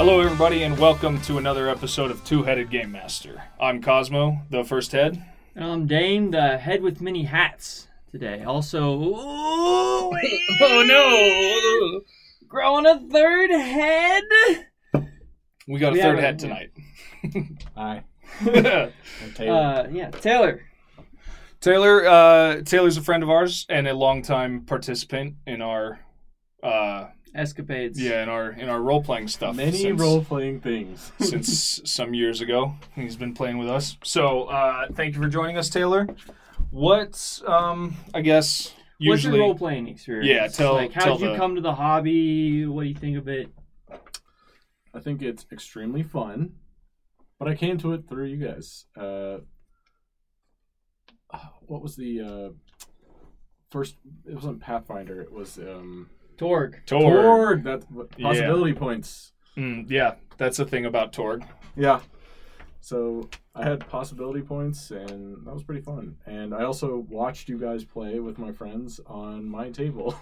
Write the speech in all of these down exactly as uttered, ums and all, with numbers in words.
Hello everybody and welcome to another episode of Two-Headed Game Master. I'm Cosmo, the first head. And I'm Dane, the head with many hats today. Also, ooh, oh no, growing a third head. We got we a third head tonight. Hi. Taylor. Uh, yeah, Taylor. Taylor, uh, Taylor's a friend of ours and a longtime participant in our... Uh, escapades. Yeah, in our in our role playing stuff. Many since, role playing things since some years ago. He's been playing with us. So uh, thank you for joining us, Taylor. What's um I guess usually what's your role playing experience? Yeah, tell like how tell did you the... come to the hobby? What do you think of it? I think it's extremely fun, but I came to it through you guys. Uh, what was the uh, first? It wasn't Pathfinder. It was. Um, Torg. Torg. Torg. That's possibility yeah. points. Mm, yeah, that's the thing about Torg. Yeah. So I had possibility points, and that was pretty fun. And I also watched you guys play with my friends on my table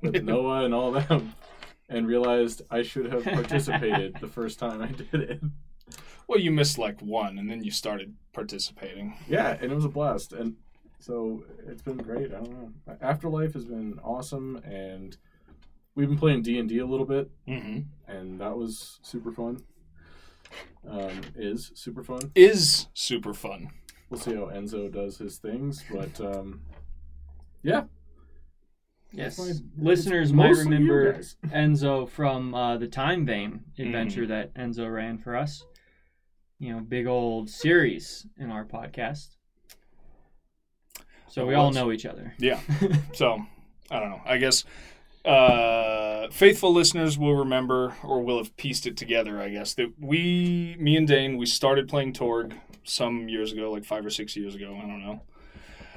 with Noah and all them, and realized I should have participated the first time I did it. Well, you missed like one, and then you started participating. Yeah, and it was a blast. And so it's been great. I don't know. Afterlife has been awesome, and... We've been playing D and D a little bit, mm-hmm. and that was super fun. Um, is super fun. Is super fun. We'll see how Enzo does his things, but um, yeah. Yes, my, listeners might remember Enzo from uh, the Time Vein adventure mm-hmm. that Enzo ran for us. You know, big old series in our podcast. So that we was. all know each other. Yeah. So, I don't know. I guess... Uh, faithful listeners will remember, or will have pieced it together, I guess, that we, me and Dane, we started playing Torg some years ago, like five or six years ago, I don't know.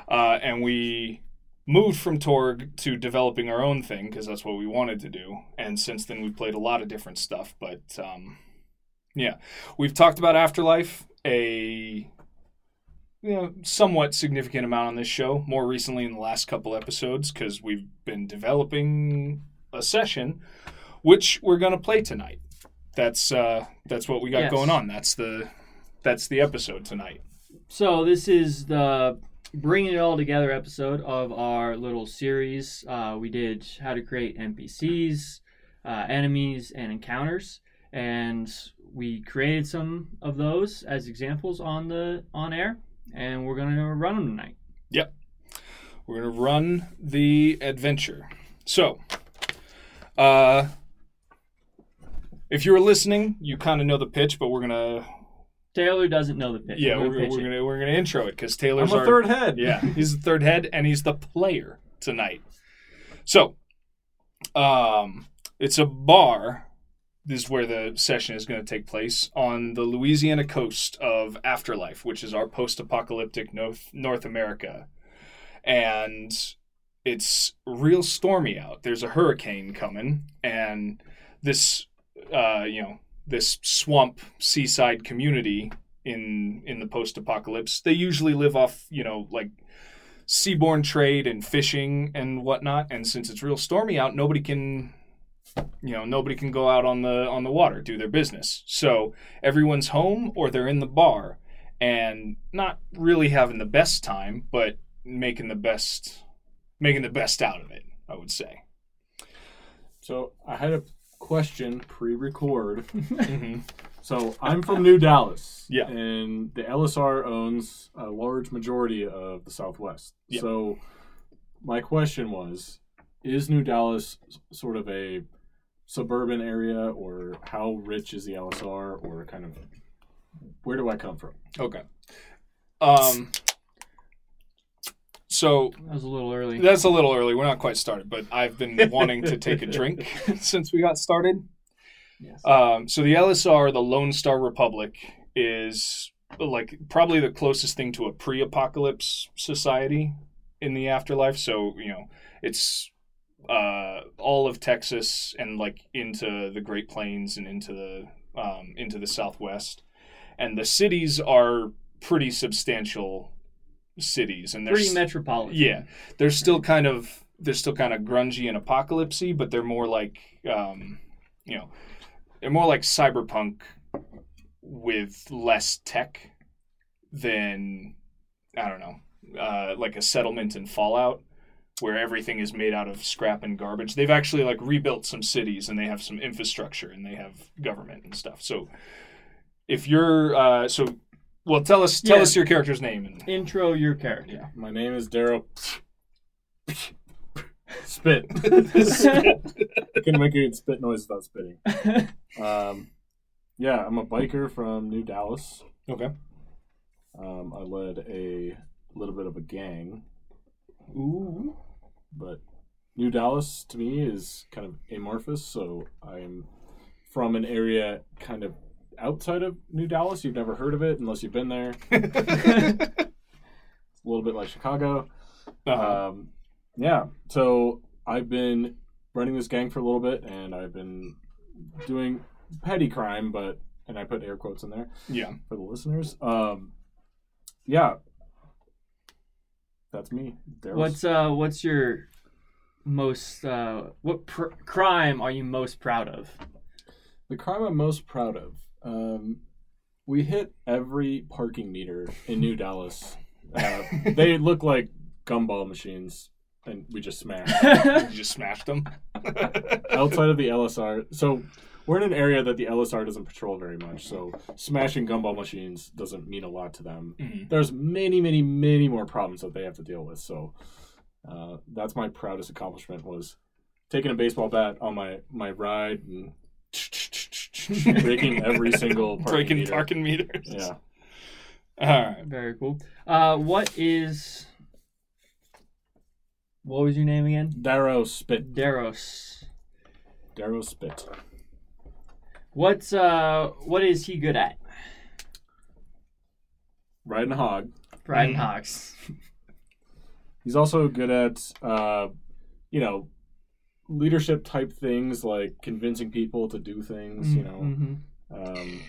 Uh, and we moved from Torg to developing our own thing, because that's what we wanted to do. And since then, we've played a lot of different stuff, but, um, yeah. We've talked about Afterlife, a... You know, somewhat significant amount on this show, more recently in the last couple episodes, because we've been developing a session, which we're going to play tonight. That's uh, that's what we got yes. going on. That's the that's the episode tonight. So this is the bringing it all together episode of our little series. Uh, we did how to create N P Cs, uh, enemies, and encounters, and we created some of those as examples on the on air. And we're going to run them tonight. Yep. We're going to run the adventure. So, uh, if you were listening, you kind of know the pitch, but we're going to... Taylor doesn't know the pitch. Yeah, we're going to we're going to intro it, because Taylor's our... I'm a third head. Yeah, he's the third head, and he's the player tonight. So, um, it's a bar... This is where the session is going to take place, on the Louisiana coast of Afterlife, which is our post-apocalyptic North, North America. And it's real stormy out. There's a hurricane coming, and this, uh, you know, this swamp seaside community in in the post-apocalypse, they usually live off, you know, like seaborne trade and fishing and whatnot. And since it's real stormy out, nobody can... You know, nobody can go out on the on the water, do their business. So everyone's home or they're in the bar and not really having the best time, but making the best making the best out of it, I would say. So I had a question pre-record. mm-hmm. So I'm from New Dallas. Yeah. And the L S R owns a large majority of the Southwest. Yeah. So my question was, is New Dallas sort of a suburban area, or how rich is the L S R, or kind of where do I come from? Okay. Um. So that was a little early. That's a little early. We're not quite started, but I've been wanting to take a drink since we got started. Yes. Um. So the L S R, the Lone Star Republic, is like probably the closest thing to a pre-apocalypse society in the afterlife. So you know, it's. Uh, all of Texas and like into the Great Plains and into the um, into the Southwest, and the cities are pretty substantial cities, and they're pretty metropolitan. Yeah, they're still kind of they're still kind of grungy and apocalypsy, but they're more like um, you know They're more like cyberpunk with less tech than, I don't know, uh, like a settlement in Fallout, where everything is made out of scrap and garbage. They've actually like rebuilt some cities, and they have some infrastructure, and they have government and stuff. So if you're uh, so, well, tell us tell yeah. us your character's name and intro your character. Yeah. My name is Darrow Spit. Spit. I couldn't make a spit noise without spitting. Um, yeah, I'm a biker from New Dallas. Okay. Um, I led a little bit of a gang. Ooh. But New Dallas to me is kind of amorphous, so I'm from an area kind of outside of New Dallas. You've never heard of it unless you've been there. It's a little bit like Chicago. Uh-huh. Um, yeah, so I've been running this gang for a little bit, and I've been doing petty crime, but and I put air quotes in there. Yeah, for the listeners. Um, yeah. That's me. Darrow's. What's uh? What's your most uh? What pr- crime are you most proud of? The crime I'm most proud of. Um, we hit every parking meter in New Dallas. Uh, they look like gumball machines, and we just smashed. You just smashed them. Outside of the L S R, so we're in an area that the L S R doesn't patrol very much, so smashing gumball machines doesn't mean a lot to them. Mm-hmm. There's many, many, many more problems that they have to deal with, so uh, that's my proudest accomplishment, was taking a baseball bat on my, my ride and breaking every single parking breaking meter. Parking meters. Yeah. All right. Very cool. Uh, what is... What was your name again? Darrow Spit. Darrow. Darrow Spit. What's uh? What is he good at? Riding a hog. Riding mm. hogs. He's also good at, uh, you know, leadership type things, like convincing people to do things. Mm-hmm. You know, mm-hmm. um,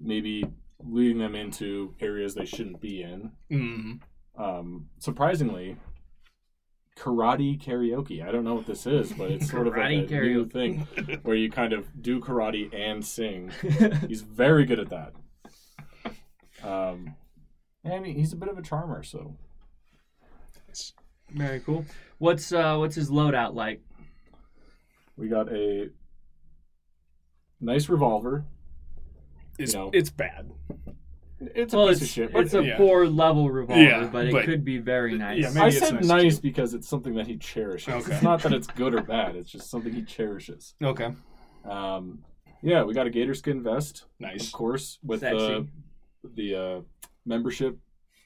maybe leading them into areas they shouldn't be in. Mm-hmm. Um, surprisingly, karate karaoke. I don't know what this is, but it's sort of like a karaoke. New thing where you kind of do karate and sing. He's very good at that. Um, and he's a bit of a charmer, so. Very cool. What's uh, what's his loadout like? We got a nice revolver. It's, you know, it's bad. It's a well, piece it's, of shit. But it's a yeah. four level revolver, yeah, but it but could be very nice. Yeah, I said nice, nice because it's something that he cherishes. Okay. It's not that it's good or bad. It's just something he cherishes. Okay. Um, yeah, we got a gator skin vest. Nice. Of course, with uh, the uh, membership,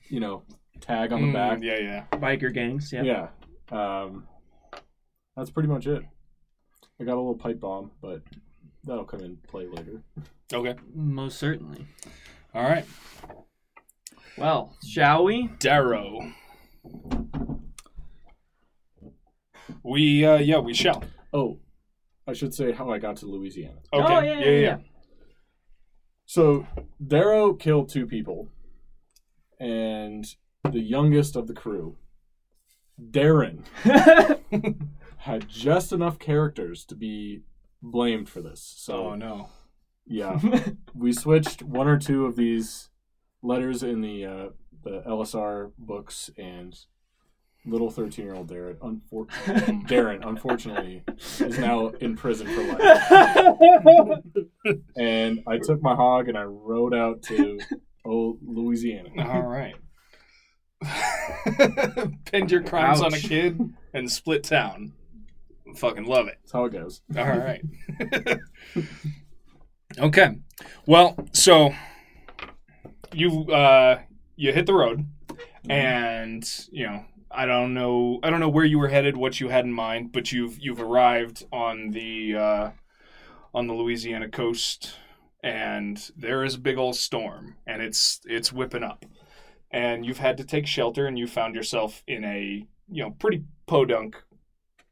you know, tag on the mm, back. Yeah, yeah. Biker gangs, yeah. Yeah. Um, that's pretty much it. I got a little pipe bomb, but that'll come in play later. Okay. Most certainly. All right. Well, shall we? Darrow. We, uh, yeah, we shall. Oh, I should say how I got to Louisiana. Okay. Oh, yeah, yeah, yeah, yeah, yeah. So, Darrow killed two people, and the youngest of the crew, Darren, had just enough characters to be blamed for this. So, oh, no. Yeah, we switched one or two of these letters in the uh, the L S R books, and little thirteen-year-old Darren, unfor- Darren, unfortunately, is now in prison for life. And I took my hog and I rode out to old Louisiana. All right. Pinned your crimes Ouch. on a kid and split town. Fucking love it. That's how it goes. All right. Okay, well, so you uh, you hit the road, and you know I don't know I don't know where you were headed, what you had in mind, but you've you've arrived on the uh, on the Louisiana coast, and there is a big old storm, and it's it's whipping up, and you've had to take shelter, and you found yourself in a you know pretty podunk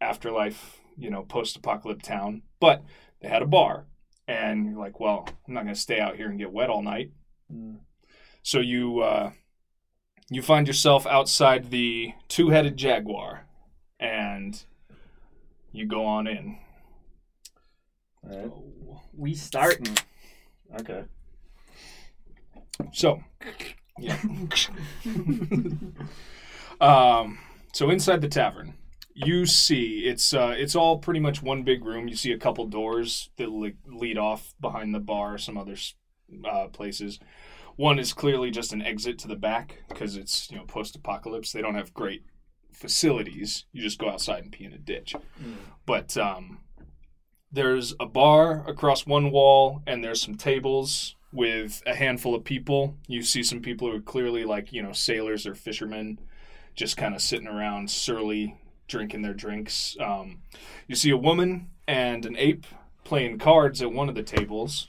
afterlife you know post-apocalyptic town, but they had a bar. And you're like, well, I'm not going to stay out here and get wet all night. Mm. So you uh, you find yourself outside the Two-Headed Jaguar, and you go on in. All right. So we starting. Okay. So, yeah. um, so inside the tavern, you see it's uh, it's all pretty much one big room. You see a couple doors that le- lead off behind the bar, some other uh, places. One is clearly just an exit to the back because it's, you know, post-apocalypse. They don't have great facilities. You just go outside and pee in a ditch. Mm. But um, there's a bar across one wall, and there's some tables with a handful of people. You see some people who are clearly like, you know, sailors or fishermen just kind of sitting around surly, drinking their drinks. Um, you see a woman and an ape playing cards at one of the tables.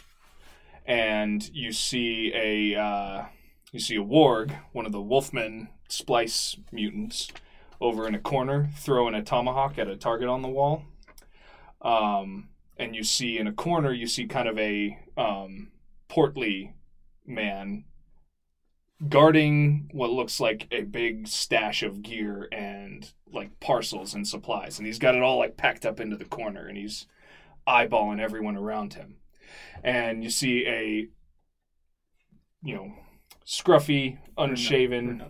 And you see a uh, you see a warg, one of the wolfmen splice mutants, over in a corner throwing a tomahawk at a target on the wall. Um, and you see in a corner, you see kind of a um, portly man guarding what looks like a big stash of gear and like parcels and supplies. And he's got it all like packed up into the corner, and he's eyeballing everyone around him. And you see a, you know, scruffy, unshaven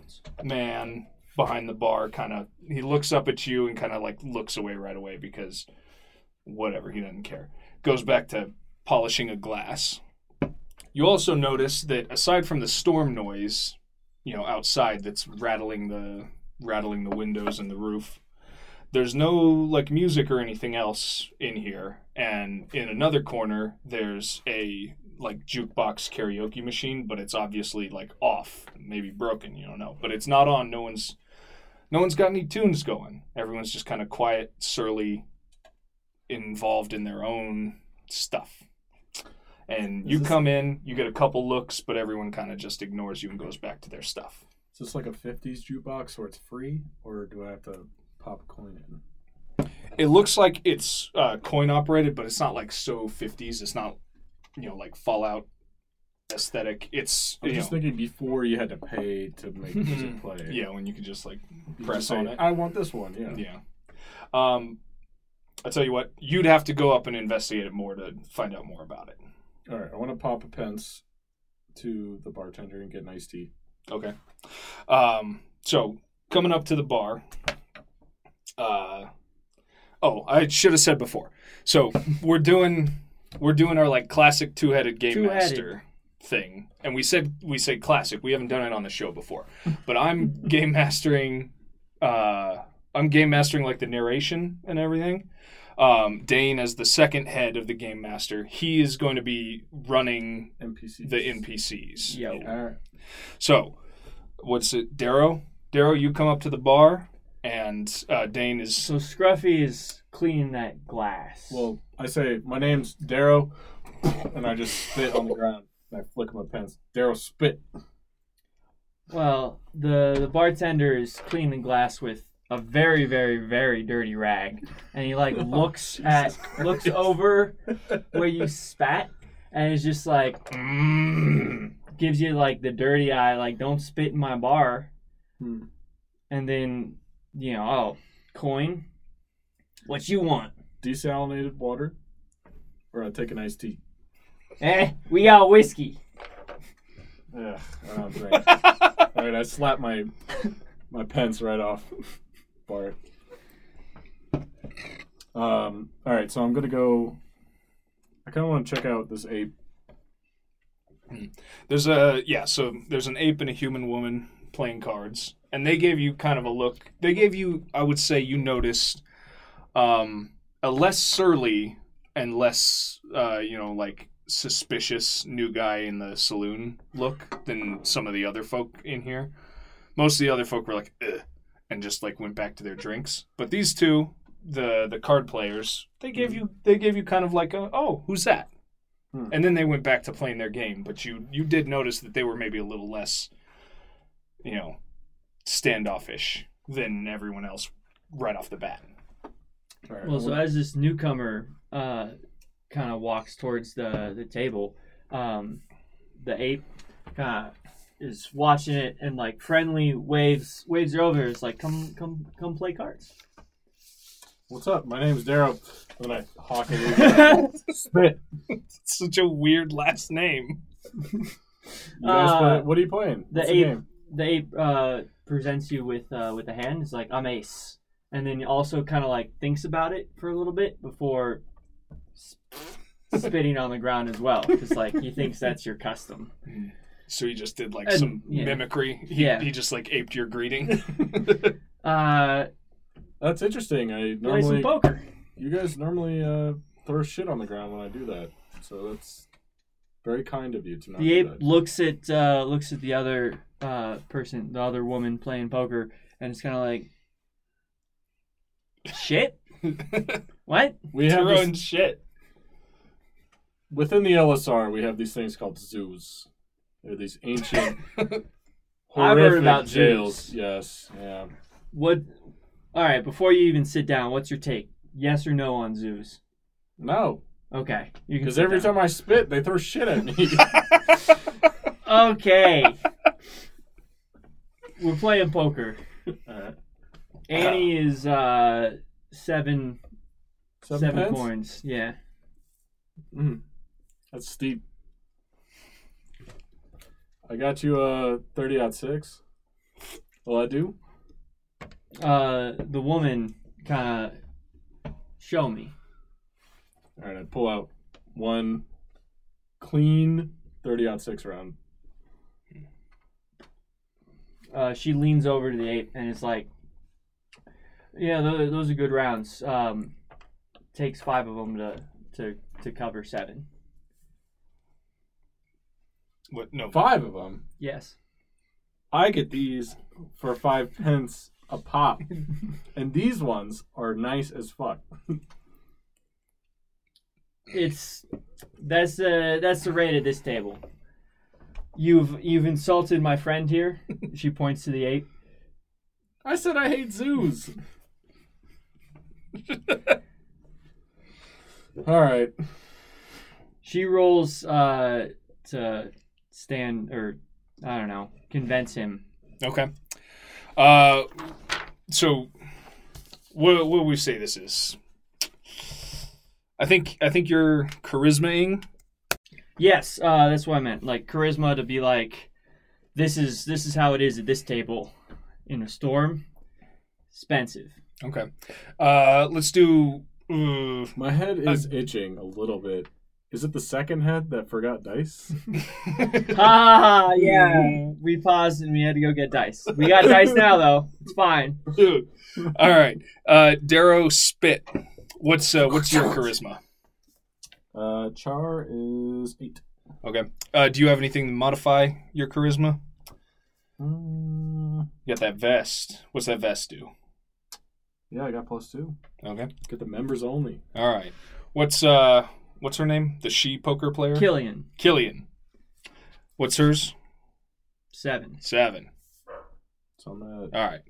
man behind the bar. Kind of, he looks up at you and kind of like looks away right away because whatever, he doesn't care. Goes back to polishing a glass. You also notice that aside from the storm noise, you know, outside that's rattling the rattling the windows and the roof, there's no like music or anything else in here. And in another corner, there's a like jukebox karaoke machine, but it's obviously like off, maybe broken, you don't know. But it's not on. No one's, no one's got any tunes going. Everyone's just kind of quiet, surly, involved in their own stuff. And you come in, you get a couple looks, but everyone kind of just ignores you and goes back to their stuff. Is this like a fifties jukebox where it's free, or do I have to pop a coin in? It looks like it's uh, coin-operated, but it's not, like, so fifties. It's not, you know, like, Fallout aesthetic. It's, I was just know. thinking before you had to pay to make music play. Yeah, when you could just, like, you press just on say, it. I want this one, yeah. Yeah. Um, I'll tell you what. You'd have to go up and investigate it more to find out more about it. All right. I want to pop a pence to the bartender and get an iced tea. Okay. Um, so, coming up to the bar, uh... Oh, I should have said before. So we're doing we're doing our like classic two-headed game two-headed. master thing, and we said we say classic. We haven't done it on the show before, but I'm game mastering. Uh, I'm game mastering like the narration and everything. Um, Dane, as the second head of the game master, he is going to be running N P Cs. The N P Cs. Yeah. All right. So, what's it, Darrow? Darrow, you come up to the bar. And uh, Dane is... So Scruffy is cleaning that glass. Well, I say, my name's Darrow, and I just spit on the ground. And I flick my pants. Darrow Spit. Well, the, the bartender is cleaning glass with a very, very, very dirty rag. And he, like, looks oh, at... Christ. Looks over where you spat, and is just like... Mm, gives you, like, the dirty eye, like, don't spit in my bar. Hmm. And then... You know, oh, coin. What you want? Desalinated water, or I take an iced tea. Eh, we got whiskey. Ugh, I don't drink. All right, I slap my my pence right off bar. Um. All right, so I'm gonna go. I kind of want to check out this ape. There's a yeah. So there's an ape and a human woman playing cards. And they gave you kind of a look. They gave you, I would say, you noticed um, a less surly and less, uh, you know, like suspicious new guy in the saloon look than some of the other folk in here. Most of the other folk were like, ugh, and just like went back to their drinks. But these two, the the card players, they gave you they gave you kind of like a, oh, who's that? Hmm. And then they went back to playing their game. But you you did notice that they were maybe a little less, you know, standoffish than everyone else right off the bat. Right. Well, so as this newcomer uh, kind of walks towards the, the table, um, the ape kind of is watching it and like friendly waves waves her over. It's like, come come come play cards. what's up? My name's Darrow. And I hawk it. Spit. It's such a weird last name. You guys uh, play, what are you playing? The ape, the ape uh, presents you with uh, with a hand. It's like, I'm Ace. And then also kind of like thinks about it for a little bit before sp- spitting on the ground as well. Because like he thinks that's your custom. So he just did like and, some yeah. mimicry. He, yeah. he just like aped your greeting. uh, That's interesting. I normally play some poker. You guys normally uh, throw shit on the ground when I do that. So that's very kind of you to not do that. The ape looks at uh, looks at the other uh, person, the other woman playing poker, and it's kind of like, shit? What? We have our own shit. Within the L S R, we have these things called zoos. They're these ancient, horrific about jails. Zoos. Yes. Yeah. What? All right. Before you even sit down, what's your take? Yes or no on zoos? No. Okay. Because every down. time I spit, they throw shit at me. Okay. We're playing poker. All right. Annie is uh, seven, seven, seven coins. Yeah. Mm. That's steep. I got you a uh, thirty out six. Will I do? Uh, the woman kind of show me. All right, I pull out one clean thirty out six round. Uh, she leans over to the ape and it's like, yeah, those, those are good rounds. Um, takes five of them to to, to cover seven. What? No, five of them. Yes, I get these for five pence a pop, and these ones are nice as fuck. It's that's the uh, that's the rate at this table. You've you've insulted my friend here. She points to the ape. I said I hate zoos. All right. She rolls uh, to stand, or I don't know, convince him. Okay. Uh, so what what we say this is? I think I think you're charisma-ing. Yes, uh, that's what I meant. Like charisma to be like, this is this is how it is at this table. In a storm, expensive. Okay, uh, let's do. Uh, My head is uh, itching a little bit. Is it the second head that forgot dice? Ah, yeah. We paused and we had to go get dice. We got dice now, though. It's fine. All right, uh, Darrow Spit. What's uh, what's your charisma? Uh, char is eight. Okay. Uh, do you have anything to modify your charisma? You got that vest. What's that vest do? Yeah, I got plus two. Okay. Get the members only. All right. What's uh? What's her name? The she poker player? Killian. Killian. What's hers? Seven. Seven. So I'm at. All right.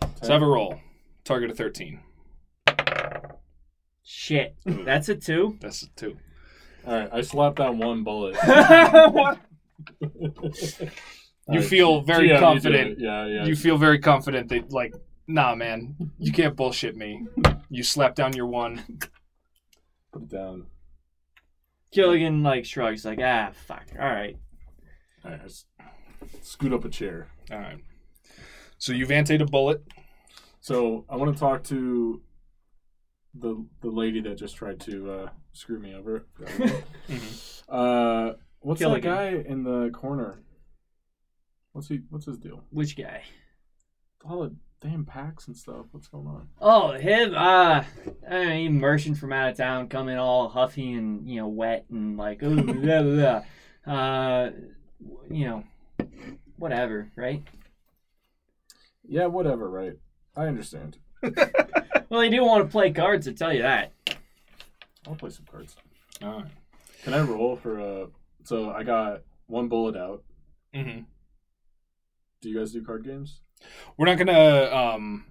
ten. Let's have a roll. Target of thirteen. Shit. Ooh. That's a two? That's a two. All right. I slapped on one bullet. You feel very yeah, confident. You yeah, yeah. You feel very confident that, like, nah, man, you can't bullshit me. You slap down your one. Put it down. Killigan, like, shrugs, like, ah, fuck. All right. All right, let's scoot up a chair. All right. So you've anted a bullet. So I want to talk to the the lady that just tried to uh, screw me over. Mm-hmm. Uh, what's Killigan. That guy in the corner? What's he? What's his deal? Which guy? All the damn packs and stuff. What's going on? Oh, him. Uh, I mean, he merchant from out of town, coming all huffy and you know wet and like, ooh, blah, blah, blah. Uh, you know, whatever, right? Yeah, whatever, right? I understand. Well, they do want to play cards. I tell you that. I'll play some cards. All right. Can I roll for a? So I got one bullet out. Mm-hmm. Do you guys do card games? We're not gonna, um,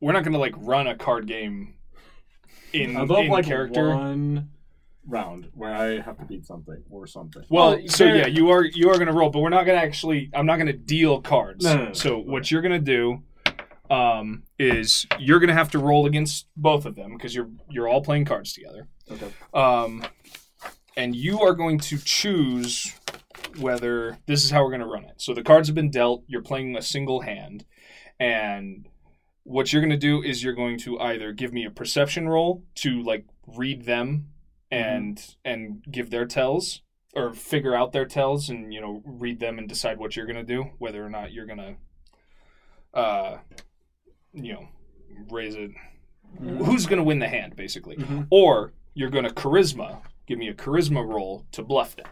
we're not gonna like run a card game in, I love, in like, character. One round where I have to beat something or something. Well, well so yeah, you are you are gonna roll, but we're not gonna actually. I'm not gonna deal cards. No, no, no, so no. What you're gonna do um, is you're going to have to roll against both of them because you're you're all playing cards together. Okay. Um, and you are going to choose whether this is how we're going to run it. So the cards have been dealt. You're playing a single hand. And what you're going to do is you're going to either give me a perception roll to like read them and mm-hmm. and give their tells or figure out their tells and, you know, read them and decide what you're going to do, whether or not you're going to, uh, you know, raise it. Mm-hmm. Who's going to win the hand, basically. Mm-hmm. Or you're going to charisma. Give me a charisma roll to bluff them.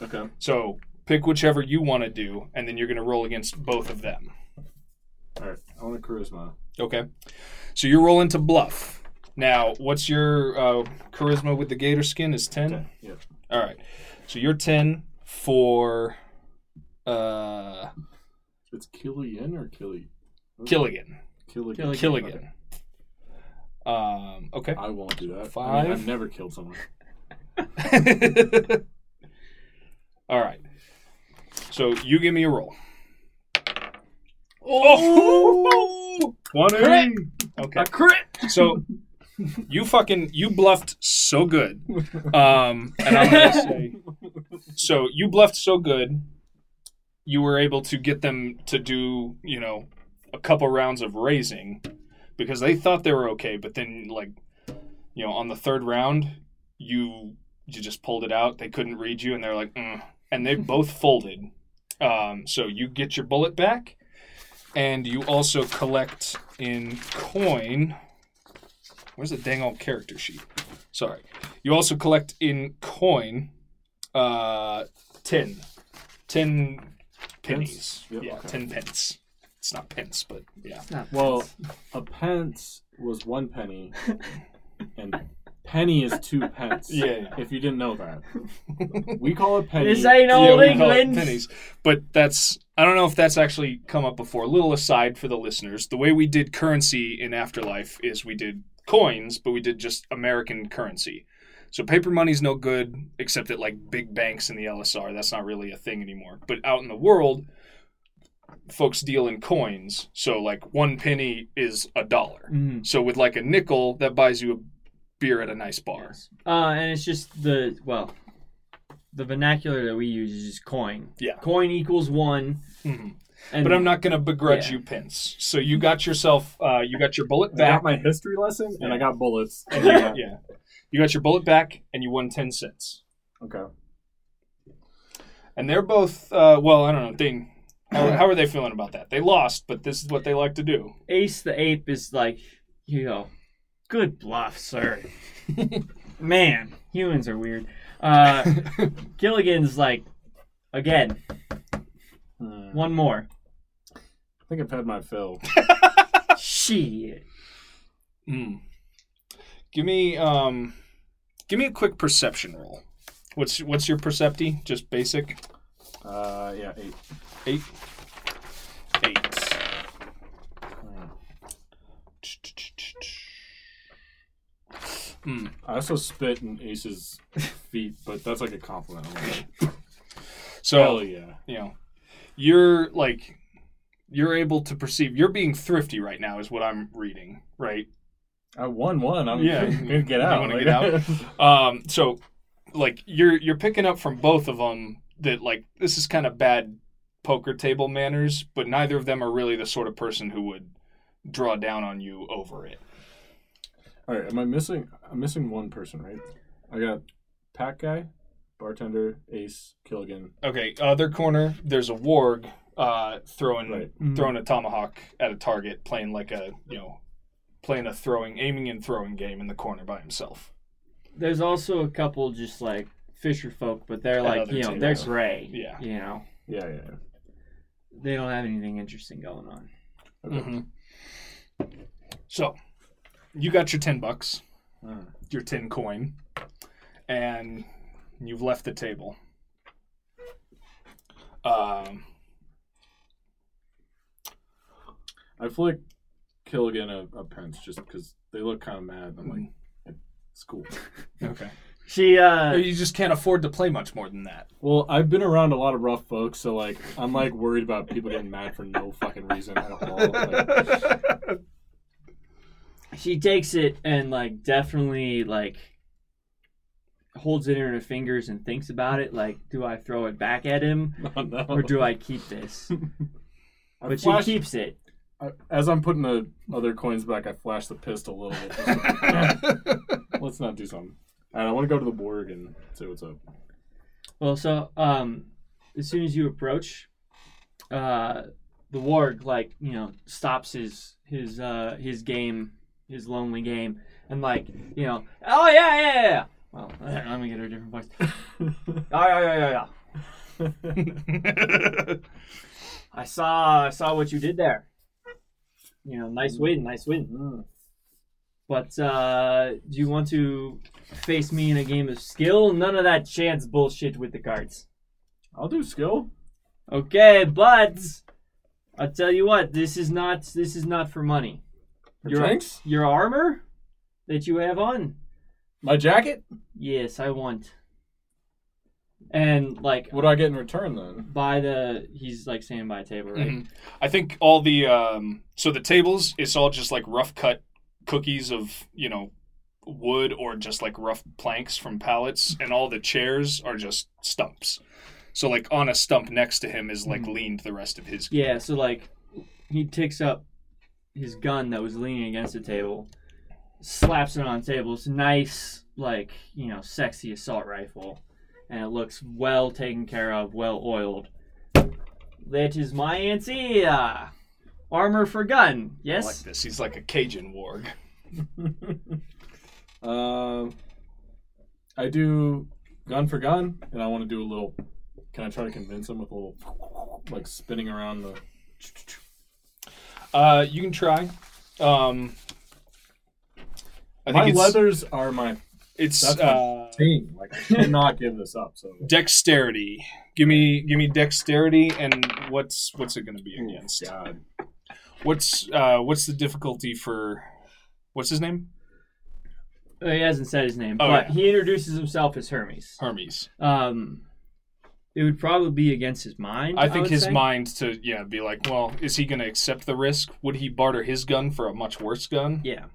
Okay. So pick whichever you want to do, and then you're going to roll against both of them. All right. I want a charisma. Okay. So you're rolling to bluff. Now, what's your uh, charisma with the gator skin is ten? ten, yeah. All right. So you're ten for... Uh, it's Killian or Killy? Killigan. Killigan. Killigan. Killigan. Okay. Um, okay. I won't do that. Five. I mean, I've never killed someone. All right. So you give me a roll. Oh! One crit! Okay. A crit! So you fucking, you bluffed so good. Um, and I'm going to say, so you bluffed so good, you were able to get them to do, you know, a couple rounds of raising because they thought they were okay, but then, like, you know, on the third round, you you just pulled it out. They couldn't read you, and they're like, mm. And they both folded. Um, so you get your bullet back, and you also collect in coin. Where's the dang old character sheet? Sorry. You also collect in coin uh, ten. Ten pennies. Yep, yeah, okay. ten pence. It's not pence, but yeah. Not well, pence. A pence was one penny, and penny is two pence. Yeah, yeah. If you didn't know that. We call it pennies. This ain't old yeah, England. Pennies. But that's, I don't know if that's actually come up before. A little aside for the listeners. The way we did currency in Afterlife is we did coins, but we did just American currency. So paper money's no good, except at like big banks in the L S R. That's not really a thing anymore. But out in the world, folks deal in coins. So like one penny is a dollar. Mm. So with like a nickel, that buys you a beer at a nice bar. Yes. Uh, and it's just the, well, the vernacular that we use is just coin. Yeah. Coin equals one. Mm-hmm. And but I'm not going to begrudge yeah. you pence. So you got yourself, uh, you got your bullet back. I got my history lesson, yeah. and I got bullets. And you got, yeah. You got your bullet back, and you won ten cents. Okay. And they're both, uh, well, I don't know, Dane, how, how are they feeling about that? They lost, but this is what they like to do. Ace the Ape is like, you know, good bluff, sir. Man, humans are weird. Uh, Gilligan's like, again, uh, one more. I think I've had my fill. Shit. Mm. Give me, um, give me a quick perception roll. What's what's your percepti? Just basic. Uh, yeah, eight, eight, eight. Mm. I also spit in Ace's feet, but that's like a compliment. Like, so, hell yeah. You know, you're like, you're able to perceive, you're being thrifty right now is what I'm reading, right? I won one. I'm yeah. going to get out. I want to get out. Um, so, like, you're you're picking up from both of them that, like, this is kind of bad poker table manners, but neither of them are really the sort of person who would draw down on you over it. All right, am I missing? I'm missing one person, right? I got Pack Guy, Bartender, Ace, Killigan. Okay, other corner. There's a warg uh, throwing right. throwing a tomahawk at a target, playing like a you know, playing a throwing, aiming and throwing game in the corner by himself. There's also a couple just like fisher folk, but they're like you know they're gray. Yeah. You know. Yeah, yeah. yeah. They don't have anything interesting going on. Okay. Mm-hmm. So. You got your ten bucks, mm. your tin coin, and you've left the table. Um, I flick Killigan a, a pence just because they look kind of mad. I'm mm. like, it's cool. Okay. She, uh... You just can't afford to play much more than that. Well, I've been around a lot of rough folks, so, like, I'm, like, worried about people getting mad for no fucking reason at all. Like, she takes it and, like, definitely, like, holds it in her fingers and thinks about it. Like, do I throw it back at him? Oh, no. Or do I keep this? But flash, she keeps it. I, as I'm putting the other coins back, I flash the pistol a little bit. no, let's not do something. And I want to go to the Borg and say what's up. Well, so um, as soon as you approach, uh, the Borg, like, you know, stops his his uh, his game, his lonely game, and, like, you know, oh yeah yeah yeah. Well, let me get her a different voice. oh yeah yeah yeah yeah. I saw I saw what you did there. You know, nice win, nice win. Mm. But uh, do you want to face me in a game of skill? None of that chance bullshit with the cards. I'll do skill. Okay, but I'll tell you what, this is not this is not for money. For your drinks? Your armor that you have on. My jacket? Yes, I want. And, like, what do I get in return then? By the he's like standing by a table, right? Mm-hmm. I think all the um, so the tables, it's all just like rough cut cookies of, you know, wood or just like rough planks from pallets, and all the chairs are just stumps. So, like, on a stump next to him is, like, mm-hmm. leaned the rest of his. Yeah, so, like, he takes up his gun that was leaning against the table, slaps it on the table. It's a nice, like, you know, sexy assault rifle, and it looks well taken care of, well oiled. That is my auntie. Uh, armor for gun. Yes. I like this. He's like a Cajun warg. Um, uh, I do gun for gun, and I want to do a little. Can I try to convince him with a little, like, spinning around the? Uh, you can try. Um, I my think leathers are my. It's that's uh, my thing. Like, I cannot give this up. So dexterity. Give me, give me dexterity, and what's what's it going to be against? Oh, God. What's uh, what's the difficulty for? What's his name? He hasn't said his name, oh, but yeah. He introduces himself as Hermes. Hermes. Um, it would probably be against his mind. I think I his say. mind to yeah be like, well, is he going to accept the risk? Would he barter his gun for a much worse gun? Yeah.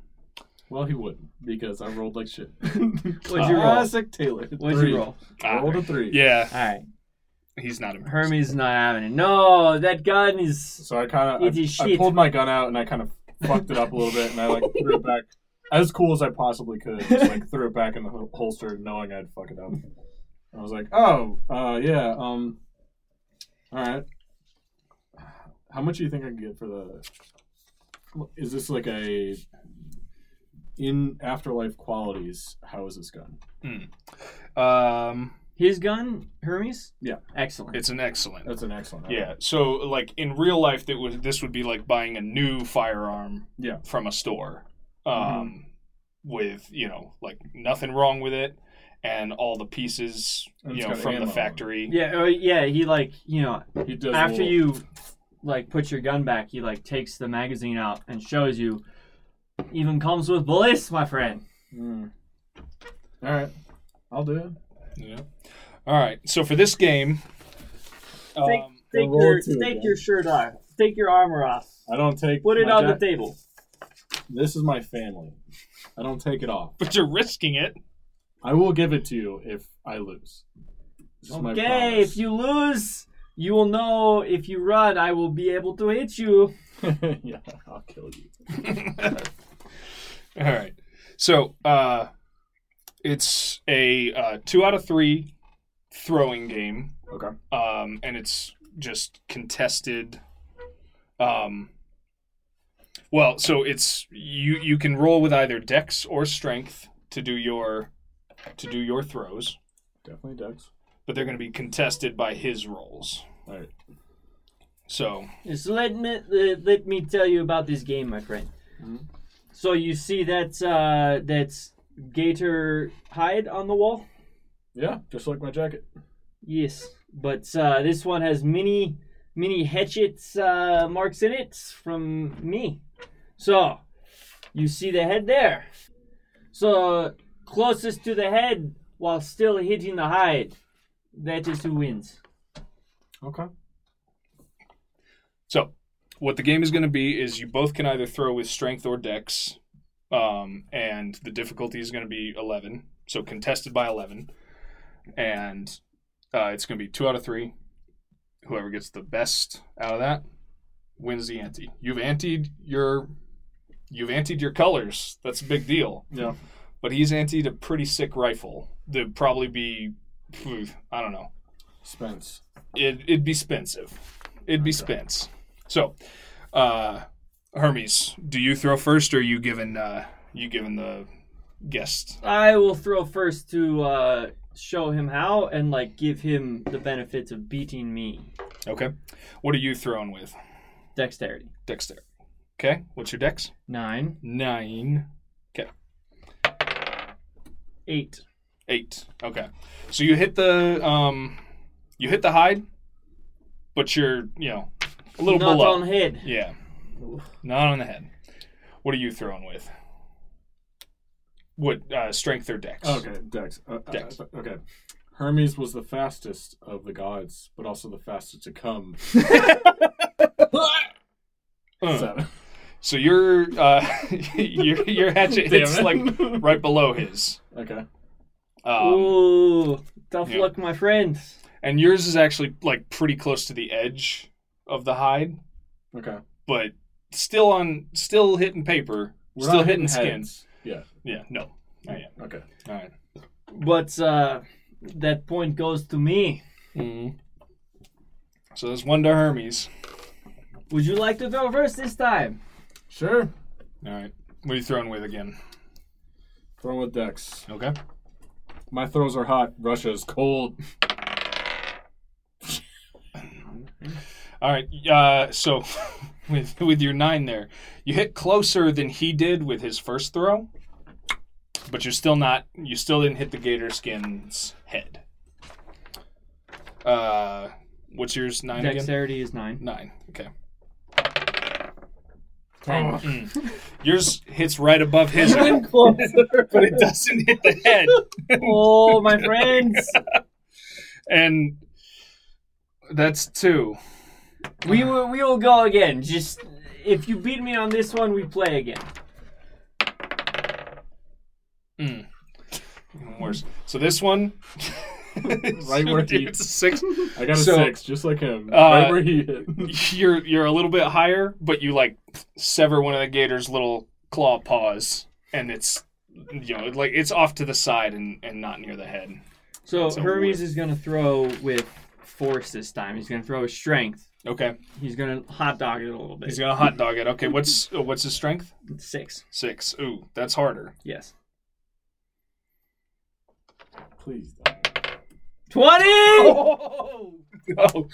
Well, he wouldn't, because I rolled like shit. What'd you uh, roll? Classic Taylor. What'd you roll? I rolled a three. Yeah. All right. He's not impressed. Hermes not having it. No, that gun is. So I kind of I, I pulled my gun out and I kind of fucked it up a little bit, and I, like, threw it back. As cool as I possibly could, just, like, threw it back in the holster, knowing I'd fuck it up. I was like, "Oh, uh, yeah, um, all right. How much do you think I can get for the? Is this like a in afterlife qualities? How is this gun? Mm. Um, his gun, Hermes. Yeah, excellent. It's an excellent. That's an excellent. Item. Yeah. So, like, in real life, that was this would be like buying a new firearm. Yeah. From a store. Um, mm-hmm. With, you know, like, nothing wrong with it, and all the pieces, and you know, from the factory. Yeah, yeah. He, like, you know, he does after little... you, like, put your gun back, he, like, takes the magazine out and shows you. Even comes with bullets, my friend. Mm. All right, I'll do it. Yeah. All right. So for this game, take, um, take your take again. your shirt off. Take your armor off. I don't take. Put it on jacket. The table. This is my family. I don't take it off. But you're risking it. I will give it to you if I lose. This okay, if you lose, you will know. If you run, I will be able to hit you. Yeah, I'll kill you. All right. So uh, it's a uh, two out of three throwing game. Okay. Um, and it's just contested. Um. Well, so it's you. You can roll with either dex or strength to do your to do your throws. Definitely dex, but they're going to be contested by his rolls. All right. So just let me uh, let me tell you about this game, my friend. Mm-hmm. So you see that uh, that's gator hide on the wall. Yeah, just like my jacket. Yes, but uh, this one has many. Mini hatchet uh, marks in it from me. So, you see the head there. So, closest to the head while still hitting the hide, that is who wins. Okay. So, what the game is going to be is you both can either throw with strength or dex, um, and the difficulty is going to be eleven, so contested by eleven, and uh, it's going to be two out of three. Whoever gets the best out of that wins the ante. You've antied your, you've antied your colors. That's a big deal. Yeah. But he's antied a pretty sick rifle. That'd probably be, I don't know. Spence. It, it'd be Spensive. It'd be okay. Spence. So, uh, Hermes, do you throw first, or are you giving uh, you giving the guest? I will throw first to uh, show him how and like give him the benefits of beating me. Okay. What are you throwing with? Dexterity. Dexterity. Okay. What's your dex? Nine. Nine. Okay. Eight. Eight. Okay. So you hit the um, you hit the hide, but you're you know. A little Not below. On the head. Yeah. Oof. Not on the head. What are you throwing with? What, uh, strength or dex? Okay, dex. Uh, dex. Uh, okay. Hermes was the fastest of the gods, but also the fastest to come. uh, so your, uh, your your hatchet hits it. like right below his. Okay. Um, Ooh, tough luck, know. my friend. And yours is actually like pretty close to the edge of the hide. Okay. But still on, still hitting paper, We're still hitting, hitting skins. Yeah. Yeah, no. Not yet. Okay. All right. But uh, that point goes to me. Mm-hmm. So there's one to Hermes. Would you like to throw first this time? Sure. All right. What are you throwing with again? Throwing with dex. Okay. My throws are hot. Russia's cold. All right, uh, so with with your nine there, you hit closer than he did with his first throw, but you're still not, you still didn't hit the gator skin's head. Uh, what's yours, nine again? Dexterity is nine. Nine, okay. Ten. Oh. Mm. Yours hits right above his head, but it doesn't hit the head. Oh, my friends. And that's two. We will we will go again. Just if you beat me on this one, we play again. Mm. Even worse. So this one, right where he hits a six. I got a so, six, just like him. Uh, right where he hit. You're you're a little bit higher, but you like sever one of the gator's little claw paws, and it's you know like it's off to the side and, and not near the head. So, so Hermes weird. is gonna throw with force this time. He's gonna throw his strength. Okay. He's going to hot dog it a little bit. He's going to hot dog it. Okay, what's what's his strength? Six. Six. Ooh, that's harder. Yes. Please. twenty! Oh! No.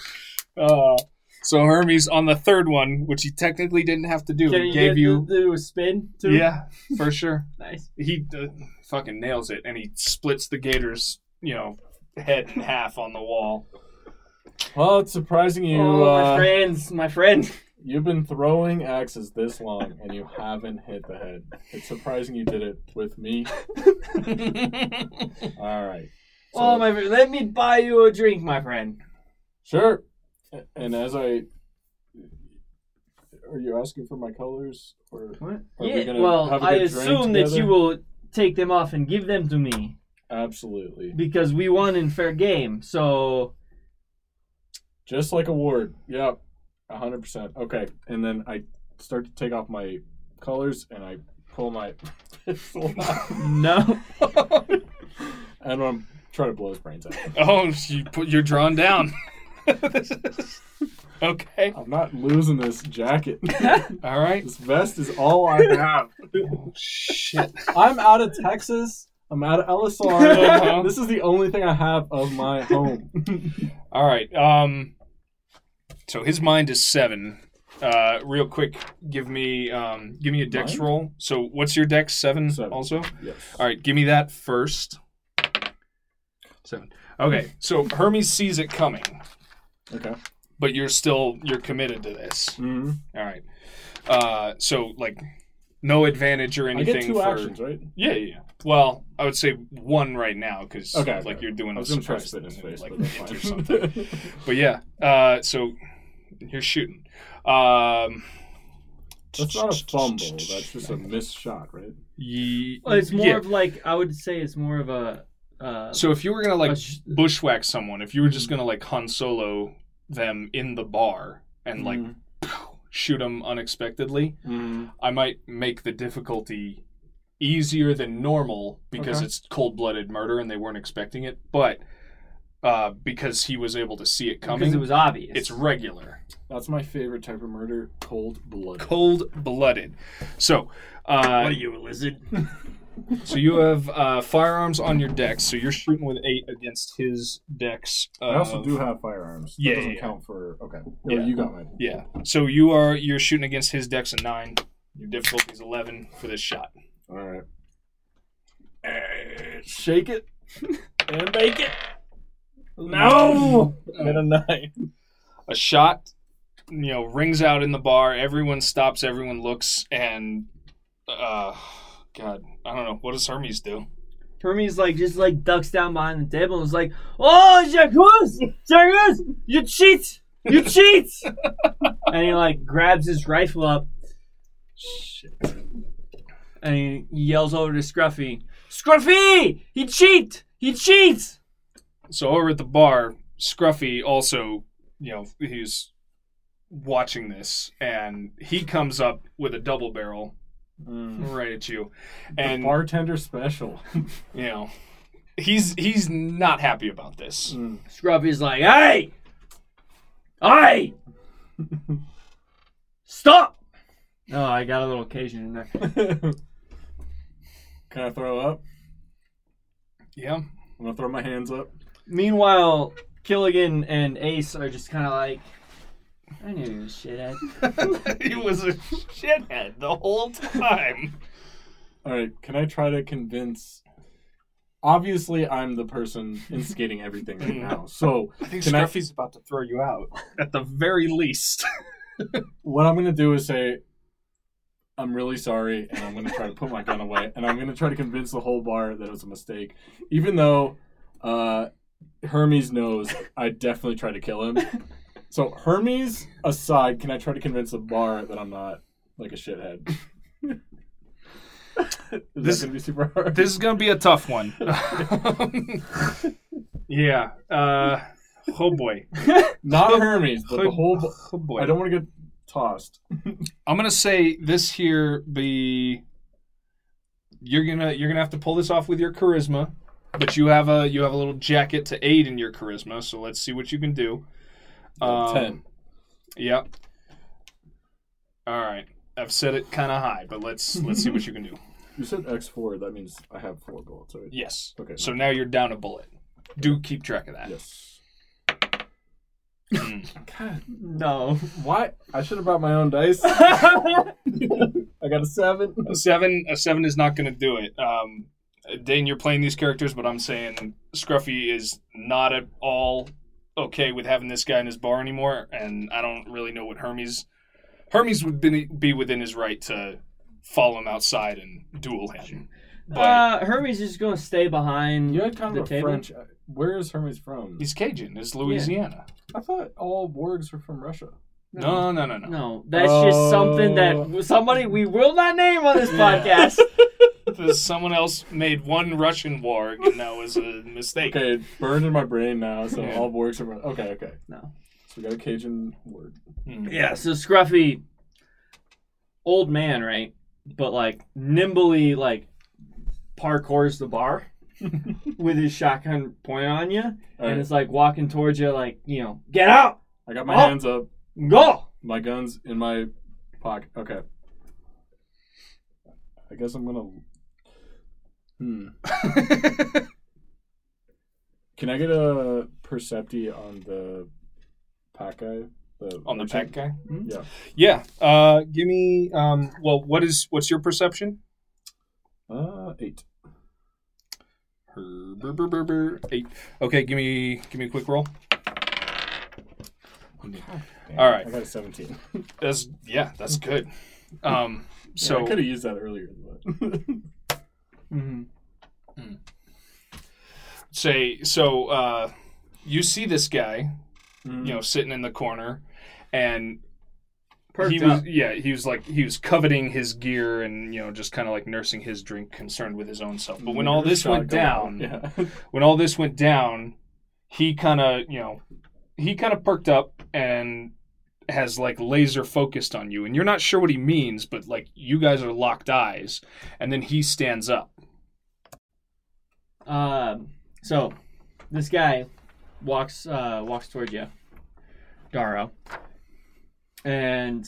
Uh, so Hermes on the third one, which he technically didn't have to do. Can he gave you to do a spin, too? Yeah, for sure. Nice. He uh, fucking nails it, and he splits the gator's, you know, head in half on the wall. Well, it's surprising you. Oh, my uh, friends, my friend. You've been throwing axes this long, and you haven't hit the head. It's surprising you did it with me. All right. So, oh, my friend, let me buy you a drink, my friend. Sure. And as I... Are you asking for my colors? Or what? Are yeah, we gonna well, have a I assume that you will take them off and give them to me. Absolutely. Because we won in fair game, so... Just like a ward. Yep. one hundred percent. Okay. And then I start to take off my colors and I pull my pistol out. No. And I'm trying to blow his brains out. Oh, you put, you're drawn down. Okay. I'm not losing this jacket. All right. This vest is all I have. Oh, shit. I'm out of Texas. I'm out of L S R. Uh-huh. This is the only thing I have of my home. All right. Um, so his mind is seven. Uh, real quick, give me um, give me a dex Mine? roll. So what's your dex? Seven, seven also? Yes. All right. Give me that first. Seven. Okay. So Hermes sees it coming. Okay. But you're still, you're committed to this. Mm-hmm. All right. Uh, so like... no advantage or anything. I get two for, actions, right? Yeah, yeah. Well, I would say one right now because okay, like okay. you're doing I was a surprise in his face, like, but or something. But yeah, uh, so you're shooting. Um, that's not a fumble. That's just a missed shot, right? Ye- well, it's more yeah. of like I would say it's more of a. Uh, so if you were gonna like sh- bushwhack someone, if you were just gonna like Han Solo them in the bar and like mm. poof, shoot them unexpectedly, mm. I might make the difficulty easier than normal because okay. it's cold-blooded murder and they weren't expecting it. But uh, because he was able to see it coming, because it was obvious, it's regular. That's my favorite type of murder: cold-blooded. Cold-blooded. So, uh, what are you, a lizard? So you have uh, firearms on your dex, so you're shooting with eight against his dex. Of... I also do have firearms. That yeah, doesn't yeah. count for... Okay. Yeah. You got mine. Yeah. So you are, you're shooting against his dex at nine. Your difficulty is eleven for this shot. All right. Uh, shake it and bake it. No! And a nine. A shot, you know, rings out in the bar. Everyone stops, everyone looks, and... uh. God, I don't know. What does Hermes do? Hermes like just like ducks down behind the table and is like, "Oh, Jacuz, Jacuz, you cheat, you cheat!" And he like grabs his rifle up, shit, and he yells over to Scruffy, "Scruffy, he cheat, he cheats!" So over at the bar, Scruffy also, you know, he's watching this, and he comes up with a double barrel. Mm. Right at you, and the bartender special. You know, he's he's not happy about this. Mm. Scruffy's like, "Hey, hey, stop!" Oh, I got a little Cajun in there. Can I throw up? Yeah, I'm gonna throw my hands up. Meanwhile, Killigan and Ace are just kind of like. I knew he was a shithead. He was a shithead the whole time. All right, can I try to convince... Obviously, I'm the person instigating everything right now, so... I think Scruffy's I... about to throw you out, at the very least. What I'm going to do is say, I'm really sorry, and I'm going to try to put my gun away, and I'm going to try to convince the whole bar that it was a mistake, even though uh, Hermes knows I definitely tried to kill him. So, Hermes aside, can I try to convince the bar that I'm not, like, a shithead? Is this, that going to be super hard? This is going to be a tough one. Yeah. Uh, oh, boy. Not Hermes, but the whole... Bo- oh, boy. I don't want to get tossed. I'm going to say this here be... You're going to you're gonna have to pull this off with your charisma, but you have a you have a little jacket to aid in your charisma, so let's see what you can do. Um, ten. Yep. Yeah. All right. I've set it kind of high, but let's let's see what you can do. You said X four. That means I have four bullets, right? Yes. Okay. So now you're down a bullet. Do keep track of that. Yes. God, no. Why? I should have brought my own dice. I got a seven. A seven. A seven is not going to do it. Um, Dane, you're playing these characters, but I'm saying Scruffy is not at all. Okay with having this guy in his bar anymore, and I don't really know what Hermes... Hermes would be, be within his right to follow him outside and duel him. But uh, Hermes is going to stay behind you had kind of a French. Where is Hermes from? He's Cajun. It's Louisiana. Yeah. I thought all wargs were from Russia. No, no, no, no. No, no that's uh... just something that somebody we will not name on this yeah. podcast... Someone else made one Russian warg, and that was a mistake. Okay, it burned in my brain now, so yeah. all wargs are... Okay, okay. No. So we got a Cajun word. Mm. Yeah, so Scruffy, old man, right? But, like, nimbly, like, parkours the bar with his shotgun pointed on you, right. And it's, like, walking towards you, like, you know, get out! I got my oh! hands up. Go! My gun's in my pocket. Okay. I guess I'm gonna... Hmm. Can I get a Percepti on the pack guy? The on the pack guy? Mm-hmm. Yeah. Yeah. Uh, give me. Um, well, what is what's your perception? Uh, eight. Her, bur, bur, bur, bur, eight. Okay, give me give me a quick roll. Damn, all right. I got a seventeen. That's yeah, that's good. Um, so yeah, I could have used that earlier, but mm-hmm. mm. say so. Uh, you see this guy, mm. you know, sitting in the corner, and Perked he was up. yeah, he was like he was coveting his gear and you know just kind of like nursing his drink, concerned with his own self. But when all this went down, yeah. when all this went down, he kind of you know. He kind of perked up and has like laser focused on you, and you're not sure what he means, but like you guys are locked eyes, and then he stands up. Um, so this guy walks uh, walks toward you, Darrow, and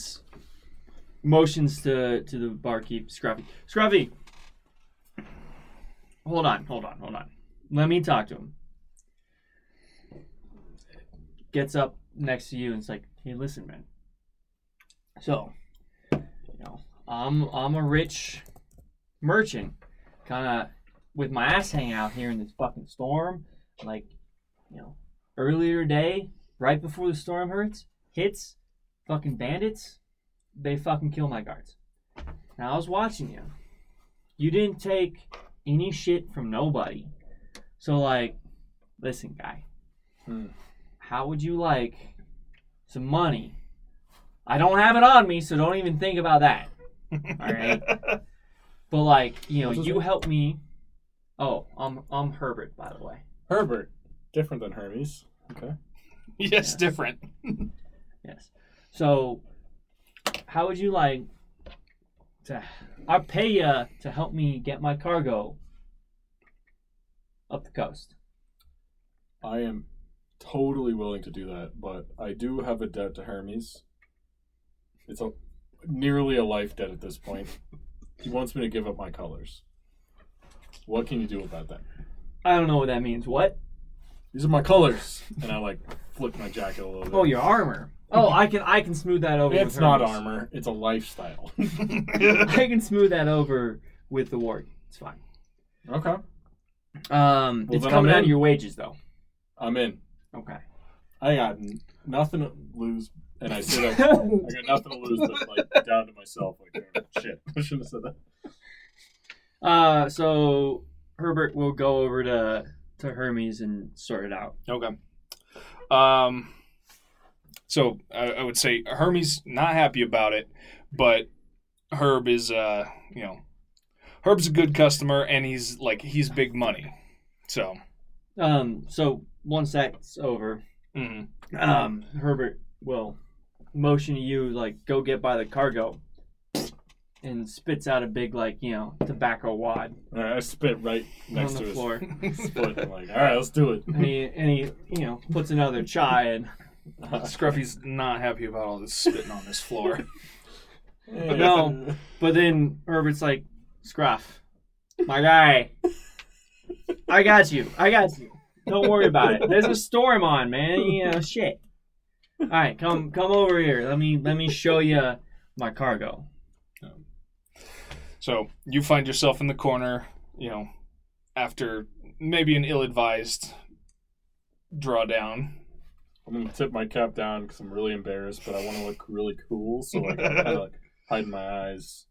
motions to to the barkeep, Scruffy. Scruffy, hold on, hold on, hold on. Let me talk to him. Gets up next to you and it's like, hey, listen, man. So, you know, I'm I'm a rich merchant, kind of with my ass hanging out here in this fucking storm. Like, you know, earlier today, right before the storm hurts, hits, fucking bandits, they fucking kill my guards. Now I was watching you. You didn't take any shit from nobody. So like, listen, guy. Hmm. How would you like some money? I don't have it on me, so don't even think about that. All right? But, like, you know, you help me. Oh, I'm I'm Herbert, by the way. Herbert. Different than Hermes. Okay. Yes, yes. Different. Yes. So, how would you like to... I'll pay you to help me get my cargo up the coast. I am... totally willing to do that, but I do have a debt to Hermes. It's a nearly a life debt at this point. He wants me to give up my colors. What can you do about that? I don't know what that means. What? These are my colors, and I like flip my jacket a little bit. Oh, your armor. Oh, I can I can smooth that over. It's with not Hermes. Armor. It's a lifestyle. I can smooth that over with the ward. It's fine. Okay. Um, well, it's coming out of your wages, though. I'm in. Okay. I got nothing to lose, and I sit up. I got nothing to lose, but like down to myself. Like, oh, shit, I shouldn't have said that. Uh, so Herbert will go over to to Hermes and sort it out. Okay. Um. So I, I would say Hermes not happy about it, but Herb is uh you know, Herb's a good customer, and he's like he's big money, so. Um. So. Once that's over, mm. um, Herbert will motion to you, like, go get by the cargo, and spits out a big, like, you know, tobacco wad. All right, I spit right next to the floor. His foot. I'm like, all right, let's do it. And he, and he you know, puts another chai in. Uh, Scruffy's not happy about all this spitting on this floor. Yeah. No, but then Herbert's like, Scruff, my guy, I got you, I got you. Don't worry about it. There's a storm on, man. You know, shit. All right, come come over here. Let me let me show you my cargo. So you find yourself in the corner, you know, after maybe an ill-advised drawdown. I'm gonna tip my cap down because I'm really embarrassed, but I want to look really cool, so like I gotta like hide my eyes.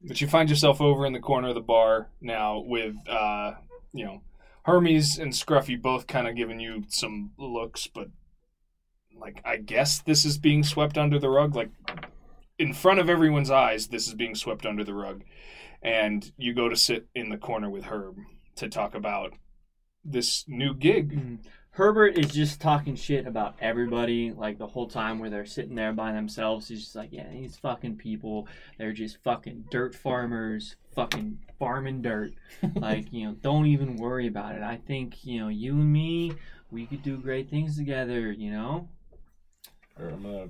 But you find yourself over in the corner of the bar now with uh, you know. Hermes and Scruffy both kind of giving you some looks, but, like, I guess this is being swept under the rug. Like, in front of everyone's eyes, this is being swept under the rug. And you go to sit in the corner with Herb to talk about this new gig. Mm-hmm. Herbert is just talking shit about everybody, like, the whole time where they're sitting there by themselves. He's just like, yeah, these fucking people, they're just fucking dirt farmers, fucking farming dirt. Like, you know, don't even worry about it. I think, you know, you and me, we could do great things together, you know? I'm a...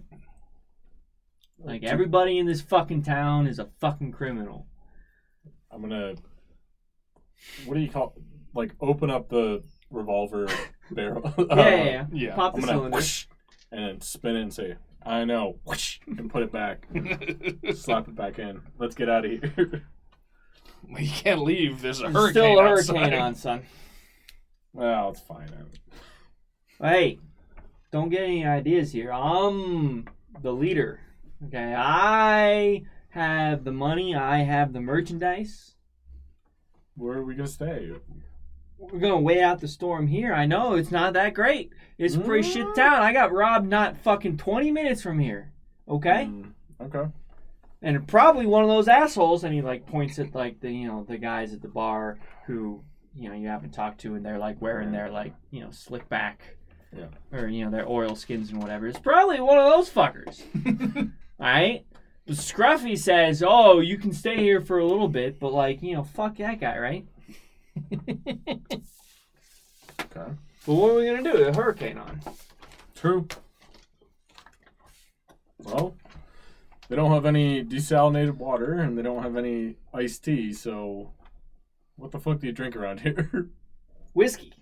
Like, everybody in this fucking town is a fucking criminal. I'm gonna... What do you call... Like, open up the revolver barrel. Yeah, uh, yeah, yeah. Pop the cylinder. Whoosh, and then spin it and say... I know. Whoosh, and put it back. Slap it back in. Let's get out of here. Well, you can't leave. There's a There's hurricane still a hurricane outside. on, son. Well, it's fine. Hey, don't get any ideas here. I'm the leader. Okay, I have the money. I have the merchandise. Where are we gonna stay? We're gonna wait out the storm here. I know it's not that great. It's a pretty mm. shit town. I got robbed not fucking twenty minutes from here. Okay. Mm. Okay. And probably one of those assholes. And he like points at like the you know the guys at the bar who you know you haven't talked to, and they're like wearing their like you know slick back. Yeah. Or, you know, their oil skins and whatever. It's probably one of those fuckers. All right? But Scruffy says, oh, you can stay here for a little bit, but, like, you know, fuck that guy, right? Okay. But what are we going to do? A hurricane on. True. Well, they don't have any desalinated water, and they don't have any iced tea, so what the fuck do you drink around here? Whiskey.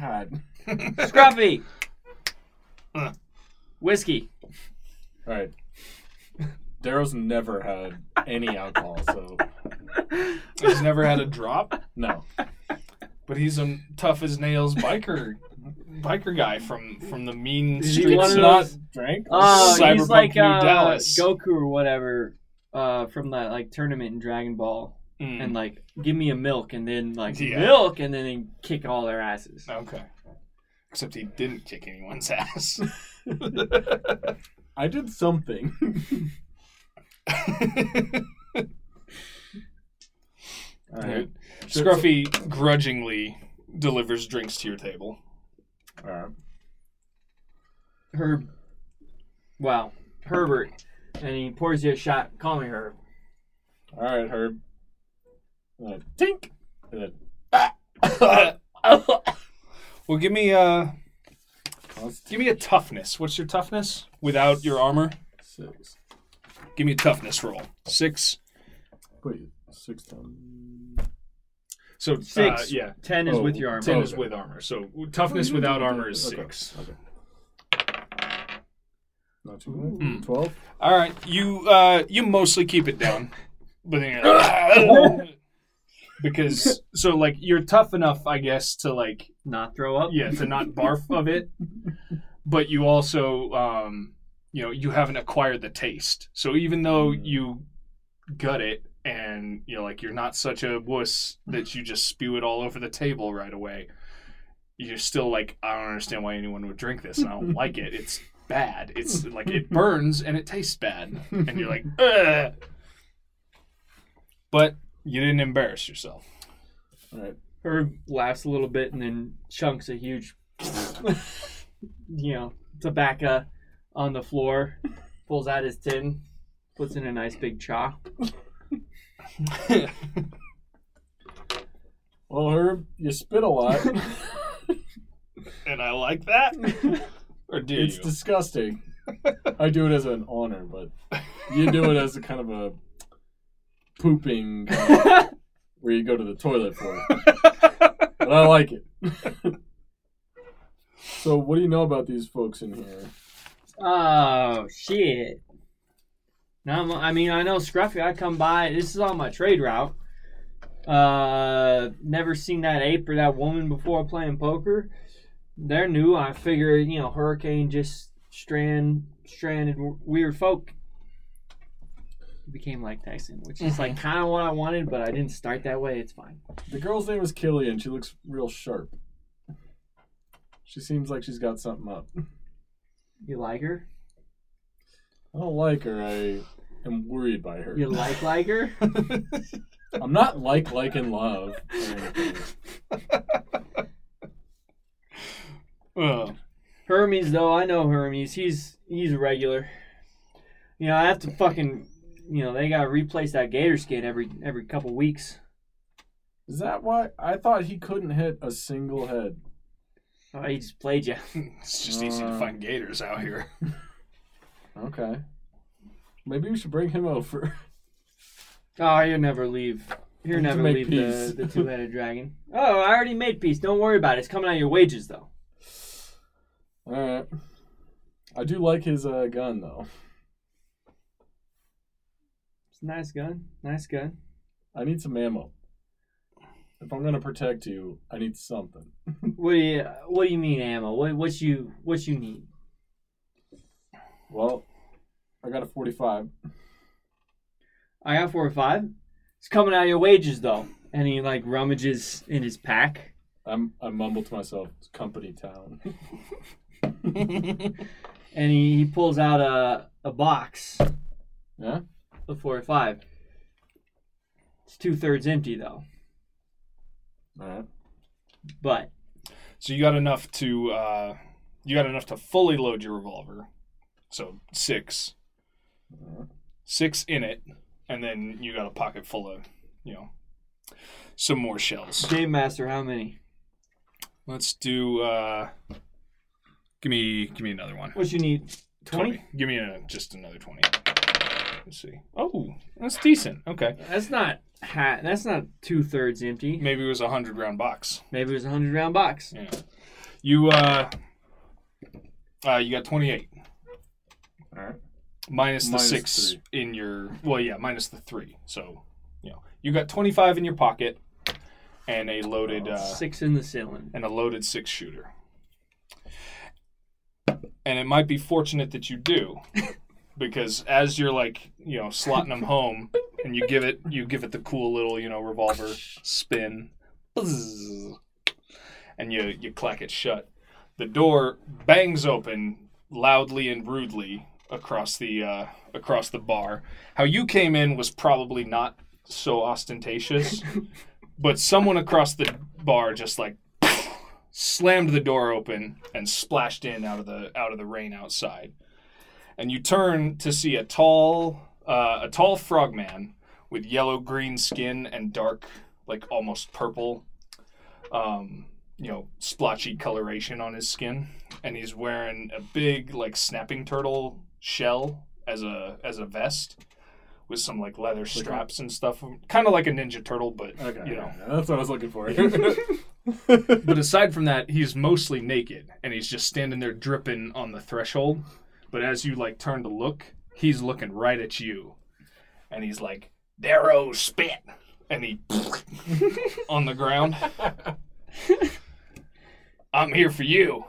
God. Scruffy! Uh. Whiskey. Alright. Darrow's never had any alcohol, so. He's never had a drop? No. But he's a tough as nails biker biker guy from, from the mean Did streets. He not drank? Oh, Cyberpunk he's like New uh, Dallas. Goku or whatever uh, from that like tournament in Dragon Ball. Mm. And like, give me a milk, and then like yeah. milk, and then kick all their asses. Okay. Except he didn't kick anyone's ass. I did something. All right. Scruffy so, grudgingly delivers drinks to your table. All right. Herb. Wow. Herbert. And he pours you a shot. Call me Herb. All right, Herb. And a tink. And a well, give me a give me a toughness. What's your toughness without your armor? Six. Give me a toughness roll. Six. Wait, six times. So six. Uh, yeah, ten is oh, with your armor. Ten oh, okay. is with armor. So toughness without armor is six. Okay. okay. Not too bad. Mm. Twelve. All right, you uh, you mostly keep it down, but then you're like, because so like you're tough enough, I guess, to like not throw up. Yeah, to not barf of it. But you also, um, you know, you haven't acquired the taste. So even though mm. you gut it, and you know, like you're not such a wuss that you just spew it all over the table right away, you're still like, I don't understand why anyone would drink this, and I don't like it. It's bad. It's like it burns and it tastes bad, and you're like, ugh. But you didn't embarrass yourself. All right. Herb laughs a little bit and then chunks a huge, you know, tobacco on the floor, pulls out his tin, puts in a nice big chaw. Well, Herb, you spit a lot. And I like that. Or do it's you? It's disgusting. I do it as an honor, but you do it as a kind of a pooping uh, where you go to the toilet for it. But I like it. So what do you know about these folks in here? Oh, shit. Now, I mean, I know Scruffy. I come by. This is on my trade route. Uh, never seen that ape or that woman before playing poker. They're new. I figure, you know, hurricane just strand, stranded weird folk. Became like Tyson, which is like kind of what I wanted, but I didn't start that way. It's fine. The girl's name is Killigan. She looks real sharp. She seems like she's got something up. You like her? I don't like her. I am worried by her. You like like her? I'm not like like in love. Well, Hermes though, I know Hermes. He's he's a regular. You know, I have to fucking. You know, they got to replace that gator skin every every couple weeks. Is that why? I thought he couldn't hit a single head. Oh, he just played you. It's just uh, easy to find gators out here. Okay. Maybe we should bring him over. Oh, you'll never leave. You'll never leave the, the two-headed dragon. Oh, I already made peace. Don't worry about it. It's coming out of your wages, though. All right. I do like his uh, gun, though. Nice gun. Nice gun. I need some ammo. if I'm gonna protect you, I need something. What do you What do you mean, ammo? What What you What you need? Well, I got a forty-five. I got forty-five. It's coming out of your wages, though. And he like rummages in his pack. I'm I mumble to myself, it's company town. And he, he pulls out a a box. Yeah. The forty-five. It's two thirds empty though. All right. But. So you got enough to uh, you got enough to fully load your revolver. So six. Right. Six in it, and then you got a pocket full of, you know, some more shells. Game Master, how many? Let's do. Uh, give me, give me another one. What you need? twenty? Give me a, just another twenty. Let's see. Oh, that's decent. Okay. That's not ha- That's not two thirds empty. Maybe it was a hundred round box. Maybe it was a hundred round box. Yeah. You uh, uh, you got twenty eight. All right. Minus the minus six three. In your. Well, yeah, minus the three. So, you know, you got twenty-five in your pocket, and a loaded uh, six in the ceiling, and a loaded six shooter. And it might be fortunate that you do, because as you're like, you know, slotting them home, and you give it, you give it the cool little, you know, revolver spin, and you you clack it shut. The door bangs open loudly and rudely. Across the uh, across the bar. How you came in was probably not so ostentatious, but someone across the bar just like slammed the door open and splashed in out of the out of the rain outside. And you turn to see a tall uh, a tall frogman with yellow green skin and dark, like almost purple, um, you know, splotchy coloration on his skin, and he's wearing a big like snapping turtle shell as a as a vest with some like leather straps and stuff, kind of like a Ninja Turtle, but okay, you know, yeah, that's what I was looking for. But aside from that, he's mostly naked and he's just standing there dripping on the threshold. But as you like turn to look, he's looking right at you, and he's like, "Darrow Spit," and he on the ground. "I'm here for you."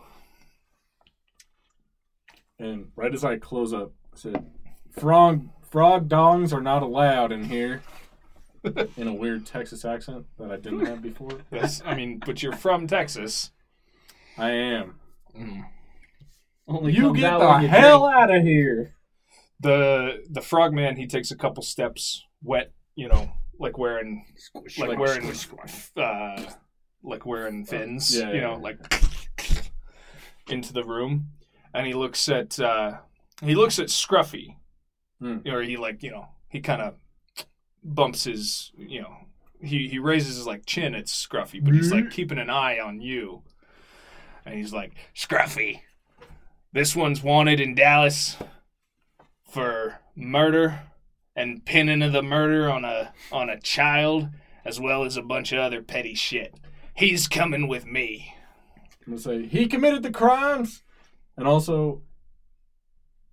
And right as I close up, I said, frog, frog dongs are not allowed in here. In a weird Texas accent that I didn't have before. That's, I mean, but you're from Texas. I am. Mm. Only you get the you hell drink. Out of here. The the frogman, he takes a couple steps, wet, you know, like wearing, squish, like, like wearing, squish, uh, like wearing fins, uh, yeah, you know, yeah, like yeah. into the room. And he looks at uh, he looks at Scruffy, mm. or he like you know he kind of bumps his you know he, he raises his like chin at Scruffy, but he's like keeping an eye on you, and he's like, "Scruffy, this one's wanted in Dallas for murder and pinning of the murder on a on a child, as well as a bunch of other petty shit. He's coming with me." I'm gonna say he committed the crimes. And also,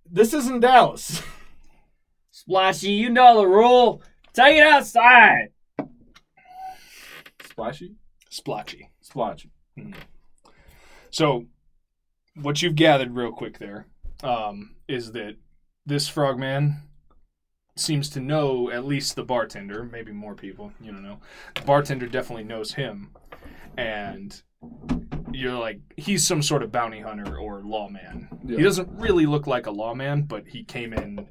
this isn't Dallas. Splotchy, you know the rule. Take it outside. Splotchy? Splotchy. Splotchy. Mm-hmm. So, what you've gathered real quick there um, is that this frogman seems to know at least the bartender, maybe more people, you don't know. The bartender definitely knows him. And you're like, he's some sort of bounty hunter or lawman. Yeah. He doesn't really look like a lawman, but he came in.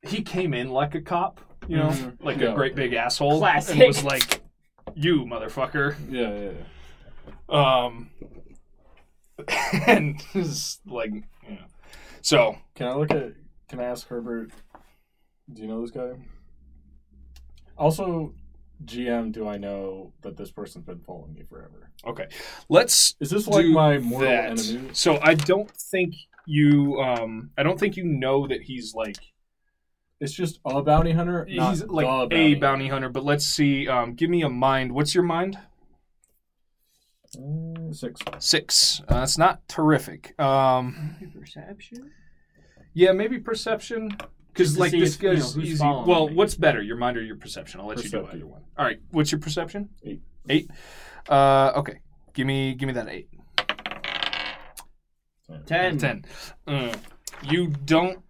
He came in like a cop, you know, mm-hmm. like yeah. a great big asshole. Classic. And was like, "You motherfucker." Yeah, yeah, yeah. Um, and just like, you know, so can I look at? Can I ask Herbert? Do you know this guy? Also. G M, do I know that this person's been following me forever? Okay, let's. Is this like my moral that. enemy? So I don't think you. Um, I don't think you know that he's like. It's just a bounty hunter. Not he's like a bounty, bounty hunter. hunter. But let's see. Um, give me a mind. What's your mind? Uh, six. Six. Uh, that's not terrific. Um, maybe perception. Yeah, maybe perception. Because like this guy's easy. Well, me. What's better, your mind or your perception? I'll let Perceptive. you do either one. All right, what's your perception? Eight. Eight. Uh, okay, give me give me that eight. Ten. Ten. Mm. You don't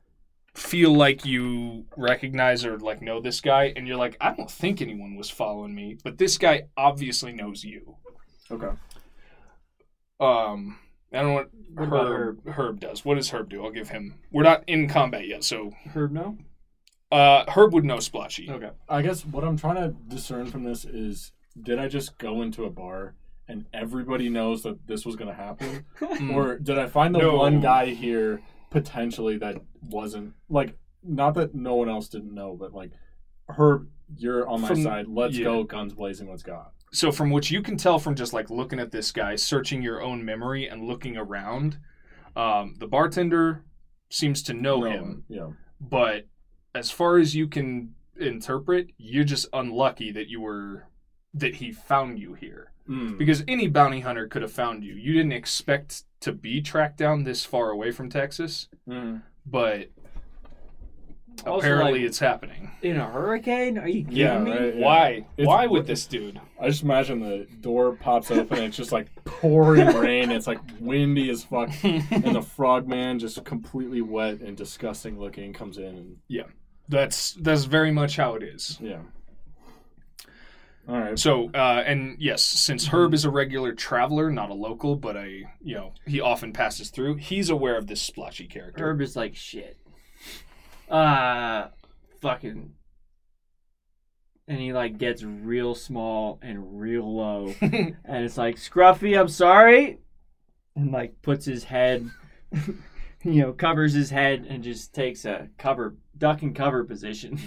feel like you recognize or like know this guy, and you're like, I don't think anyone was following me, but this guy obviously knows you. Okay. Um, I don't know what, what Herb, Herb Herb does. What does Herb do? I'll give him. We're not in combat yet, so Herb no. Uh, Herb would know Splotchy. Okay. I guess what I'm trying to discern from this is, did I just go into a bar and everybody knows that this was going to happen, or did I find the no. one guy here potentially that wasn't like? Not that no one else didn't know, but like, Herb, you're on my from, side. Let's yeah. go, guns blazing. Let's go. So from what you can tell from just, like, looking at this guy, searching your own memory and looking around, um, the bartender seems to know, know him. him. Yeah. But as far as you can interpret, you're just unlucky that you were that he found you here. Mm. Because any bounty hunter could have found you. You didn't expect to be tracked down this far away from Texas, mm. but... Also, apparently, like, it's happening. In a hurricane? Are you kidding yeah, me? Right, yeah. Why? It's, Why with this dude? I just imagine the door pops open and it's just like pouring rain. It's like windy as fuck. And the frogman, just completely wet and disgusting looking, comes in. And... Yeah. That's that's very much how it is. Yeah. All right. So, uh, and yes, since Herb is a regular traveler, not a local, but a, you know, he often passes through, he's aware of this Splotchy character. Herb is like, shit. Uh, fucking, and he like gets real small and real low, and it's like, Scruffy, I'm sorry, and like puts his head, you know, covers his head and just takes a cover, duck and cover position.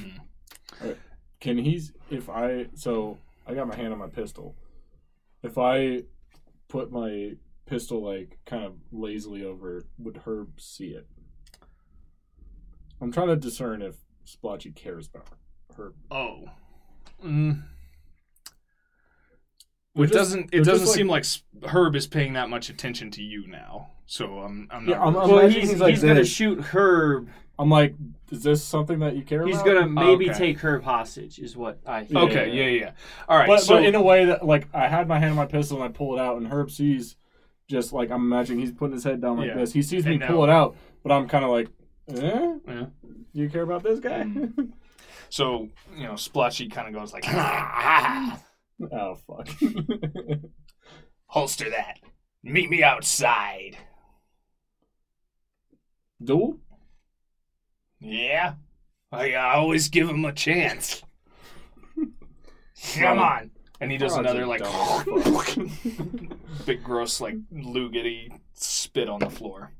Right. Can he? If I so I got my hand on my pistol. If I put my pistol like kind of lazily over, would Herb see it? I'm trying to discern if Splotchy cares about her. Oh. Mm. It just, doesn't it doesn't like, seem like Herb is paying that much attention to you now. So I'm I'm not yeah, I'm, I'm well, he's, he's, like he's going to shoot Herb. I'm like, is this something that you care he's about? He's going to maybe oh, okay. take Herb hostage is what I hear. Okay, yeah, yeah. yeah. All right. But, so, but in a way that like I had my hand on my pistol and I pull it out and Herb sees just like I'm imagining he's putting his head down like yeah. this. He sees and me now, pull it out, but I'm kind of like Eh? Yeah. You care about this guy? So, you know, Splotchy kind of goes like, ah, ah. Oh, fuck. Holster that. Meet me outside. Duel? Yeah. I, I always give him a chance. Come on. And he does oh, another, like, big, gross, like, luggety spit on the floor.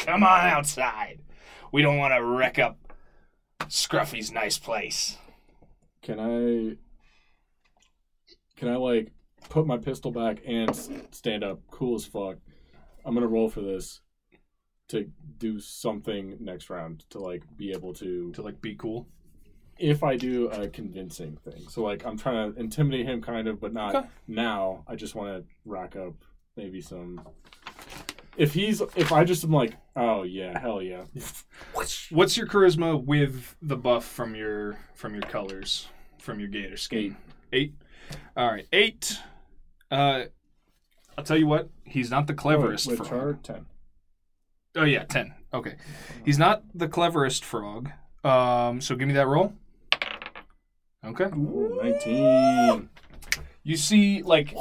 Come on outside. We don't want to wreck up Scruffy's nice place. Can I, can I like, put my pistol back and stand up? Cool as fuck. I'm going to roll for this to do something next round to, like, be able to... To, like, be cool? If I do a convincing thing. So, like, I'm trying to intimidate him, kind of, but not okay. now. I just want to rack up maybe some... If he's, if I just am like, oh yeah, hell yeah. What's your charisma with the buff from your, from your colors, from your gator skin? Eight. Eight. All right, eight. Uh, I'll tell you what, he's not the cleverest oh, frog. ten. Oh yeah, ten. Okay, he's not the cleverest frog. Um, so give me that roll. Okay. Ooh, nineteen. You see, like,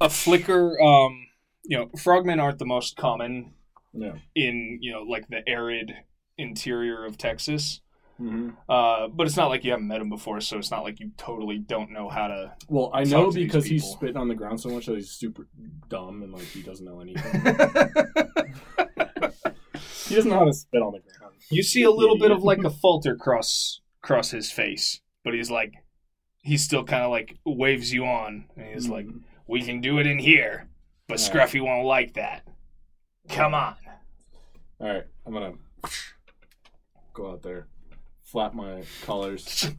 a flicker. Um. You know, frogmen aren't the most common yeah. in, you know, like the arid interior of Texas. Mm-hmm. Uh, but it's not like you haven't met him before, so it's not like you totally don't know how to. Well, I know because he's spitting on the ground so much that he's super dumb and like he doesn't know anything. He doesn't know how to spit on the ground. You see a little yeah, bit yeah. of like a falter cross cross his face, but he's like, he still kind of like waves you on, and he's mm-hmm. like, "We can do it in here." But all Scruffy right. won't like that. Come on. All right, I'm gonna go out there, flap my collars.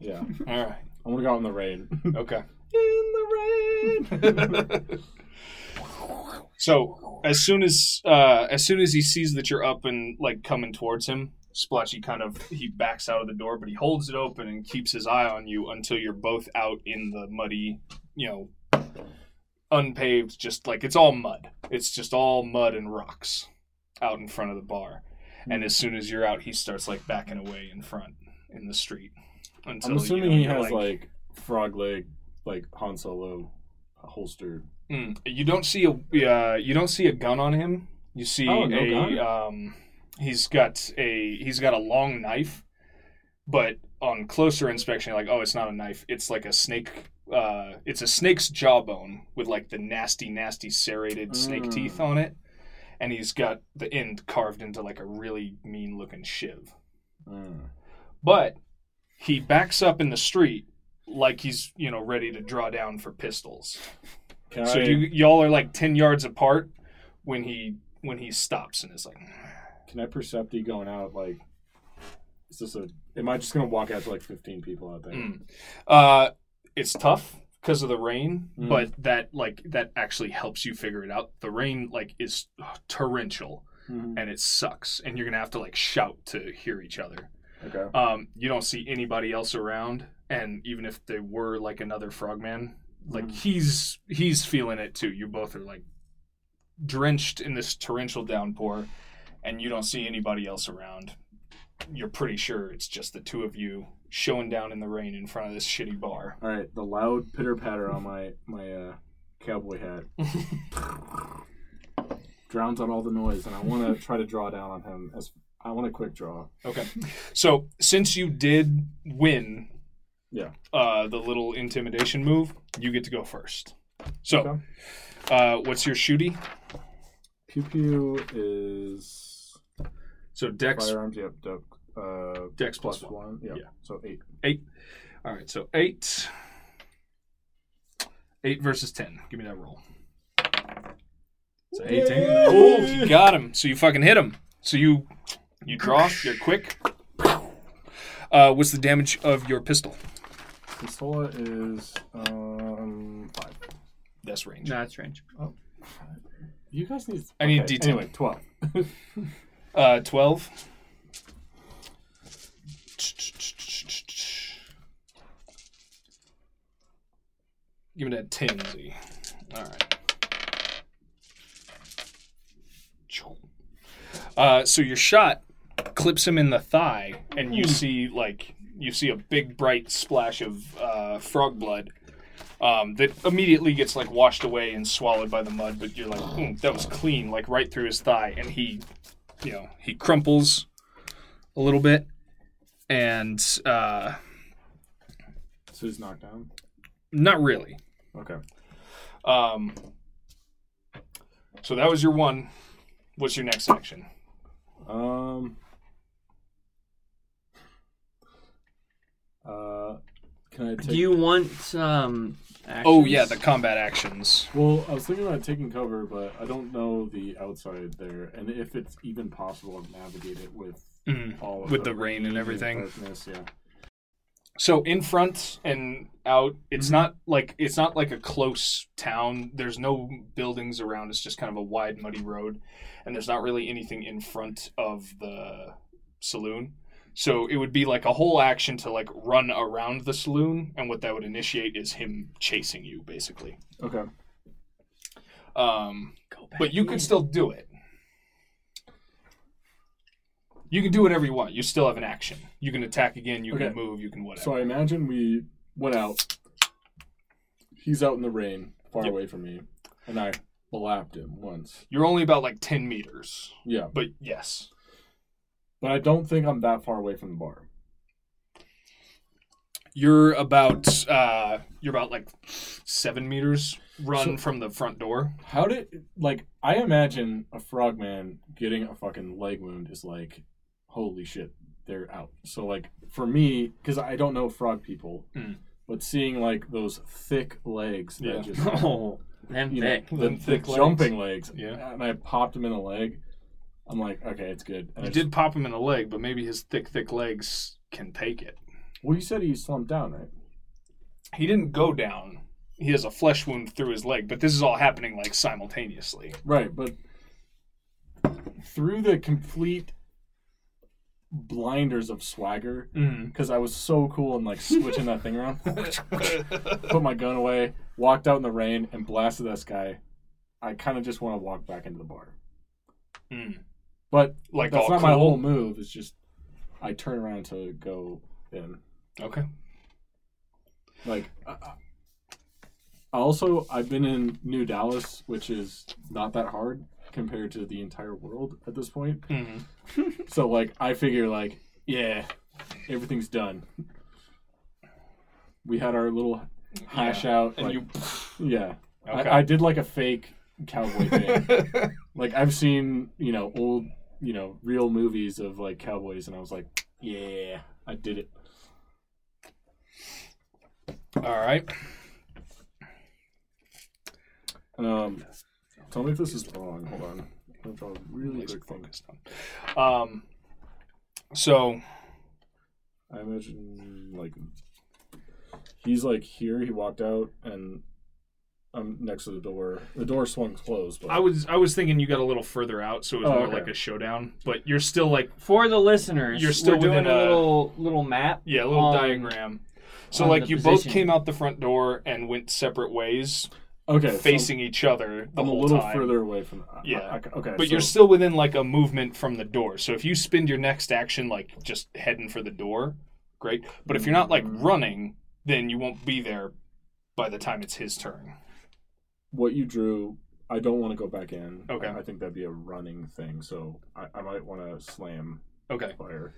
Yeah. All right. I'm gonna go out in the rain. Okay. In the rain. So as soon as uh, as soon as he sees that you're up and like coming towards him, Splotchy kind of, he backs out of the door, but he holds it open and keeps his eye on you until you're both out in the muddy, you know, unpaved, just like, it's all mud. It's just all mud and rocks out in front of the bar. And as soon as you're out, he starts, like, backing away in front in the street. Until, I'm assuming, you know, he has, like, like, frog leg, like, Han Solo holstered. Mm, you don't see a, uh, you don't see a gun on him. You see oh, no a... gun? Um, He's got a he's got a long knife, but on closer inspection, you're like, oh, it's not a knife. It's like a snake. Uh, it's a snake's jawbone with like the nasty, nasty serrated snake mm. teeth on it, and he's got the end carved into like a really mean-looking shiv. Mm. But he backs up in the street like he's, you know, ready to draw down for pistols. Can so I... you y'all are like ten yards apart when he when he stops and is like. Can I percept you going out? Like, is this a? Am I just gonna walk out to like fifteen people out there? Mm. Uh, it's tough because of the rain, mm. but that like that actually helps you figure it out. The rain like is torrential, mm. and it sucks, and you're gonna have to like shout to hear each other. Okay. Um, you don't see anybody else around, and even if they were like another frogman, like mm. he's he's feeling it too. You both are like drenched in this torrential downpour. And you don't see anybody else around. You're pretty sure it's just the two of you showing down in the rain in front of this shitty bar. All right, the loud pitter-patter on my my uh, cowboy hat drowns out all the noise, and I want to try to draw down on him. As I want a quick draw. Okay. So since you did win yeah. uh, the little intimidation move, you get to go first. So okay. uh, what's your shooty? Pew Pew is... So Dex, firearms, yep, yep, uh, Dex plus, plus one, one yep. yeah. So eight, eight. All right, so eight, eight versus ten. Give me that roll. So eighteen. Oh, you got him. So you fucking hit him. So you you draw. You're quick. Uh, what's the damage of your pistol? Pistol is um five. That's range. No, that's range. Oh, you guys need. I okay. need detail. Anyway, twelve. Uh, twelve. Give me that tinsy. All right. Uh, so your shot clips him in the thigh, and you see like you see a big bright splash of uh, frog blood um, that immediately gets like washed away and swallowed by the mud. But you're like, mm, that was clean, like right through his thigh, and he. You know, he crumples a little bit, and uh, so he's knocked down. Not really. Okay. Um. So that was your one. What's your next action? Um. Uh. Can I? Take... Do you want um? Actions? Oh yeah, the combat actions. Well, I was thinking about taking cover, but I don't know the outside there, and if it's even possible to navigate it with mm, all of with the, the rain and everything. Darkness, yeah. So in front and out, it's mm-hmm. not like it's not like a close town. There's no buildings around. It's just kind of a wide, muddy road, and there's not really anything in front of the saloon. So it would be like a whole action to like run around the saloon, and what that would initiate is him chasing you, basically. Okay. Um, but you could still do it. You can do whatever you want. You still have an action. You can attack again. You okay. can move. You can whatever. So I imagine we went out. He's out in the rain, far yep. away from me, and I blapped him once. You're only about like ten meters. Yeah. But yes. But I don't think I'm that far away from the bar. You're about uh, you're about like seven meters run so, from the front door. How did like I imagine a frogman getting a fucking leg wound is like, holy shit, they're out. So like for me, because I don't know frog people, mm. but seeing like those thick legs, yeah, that just, oh, them thick, know, them the thick, thick legs. Jumping legs, yeah, and I popped him in the leg. I'm like, okay, it's good. And you I did just... pop him in the leg, but maybe his thick, thick legs can take it. Well, you said he slumped down, right? He didn't go down. He has a flesh wound through his leg, but this is all happening, like, simultaneously. Right, but through the complete blinders of swagger because mm. I was so cool and like switching that thing around. Put my gun away, walked out in the rain, and blasted this guy. I kind of just want to walk back into the bar. Mm. But like that's not cool. My whole move. It's just I turn around to go in. Okay. Like, uh, also, I've been in New Dallas, which is not that hard compared to the entire world at this point. Mm-hmm. So, like, I figure, like, yeah, everything's done. We had our little hash yeah. out. And like, you... Yeah. Okay. I, I did, like, a fake cowboy thing. Like, I've seen, you know, old, you know, real movies of, like, cowboys, and I was like, yeah, I did it. All right. Um, tell me if this is wrong. Hold on. I'm going to draw a really quick thing. Um, so, I imagine, like, he's, like, here. He walked out, and I'm next to the door. The door swung closed. But... I was I was thinking you got a little further out, so it was oh, more okay. like a showdown. But you're still, like... For the listeners, you're still we're doing a little, little map. Yeah, a little um, diagram. So, like, you position. both came out the front door and went separate ways, okay, facing so each other the I'm whole time. a little time. further away from that. Yeah. I, I, okay, but so. You're still within, like, a movement from the door. So if you spend your next action, like, just heading for the door, great. But if you're not, like, running, then you won't be there by the time it's his turn. What you drew, I don't want to go back in. Okay. I think that'd be a running thing, so I, I might want to slam okay. fire.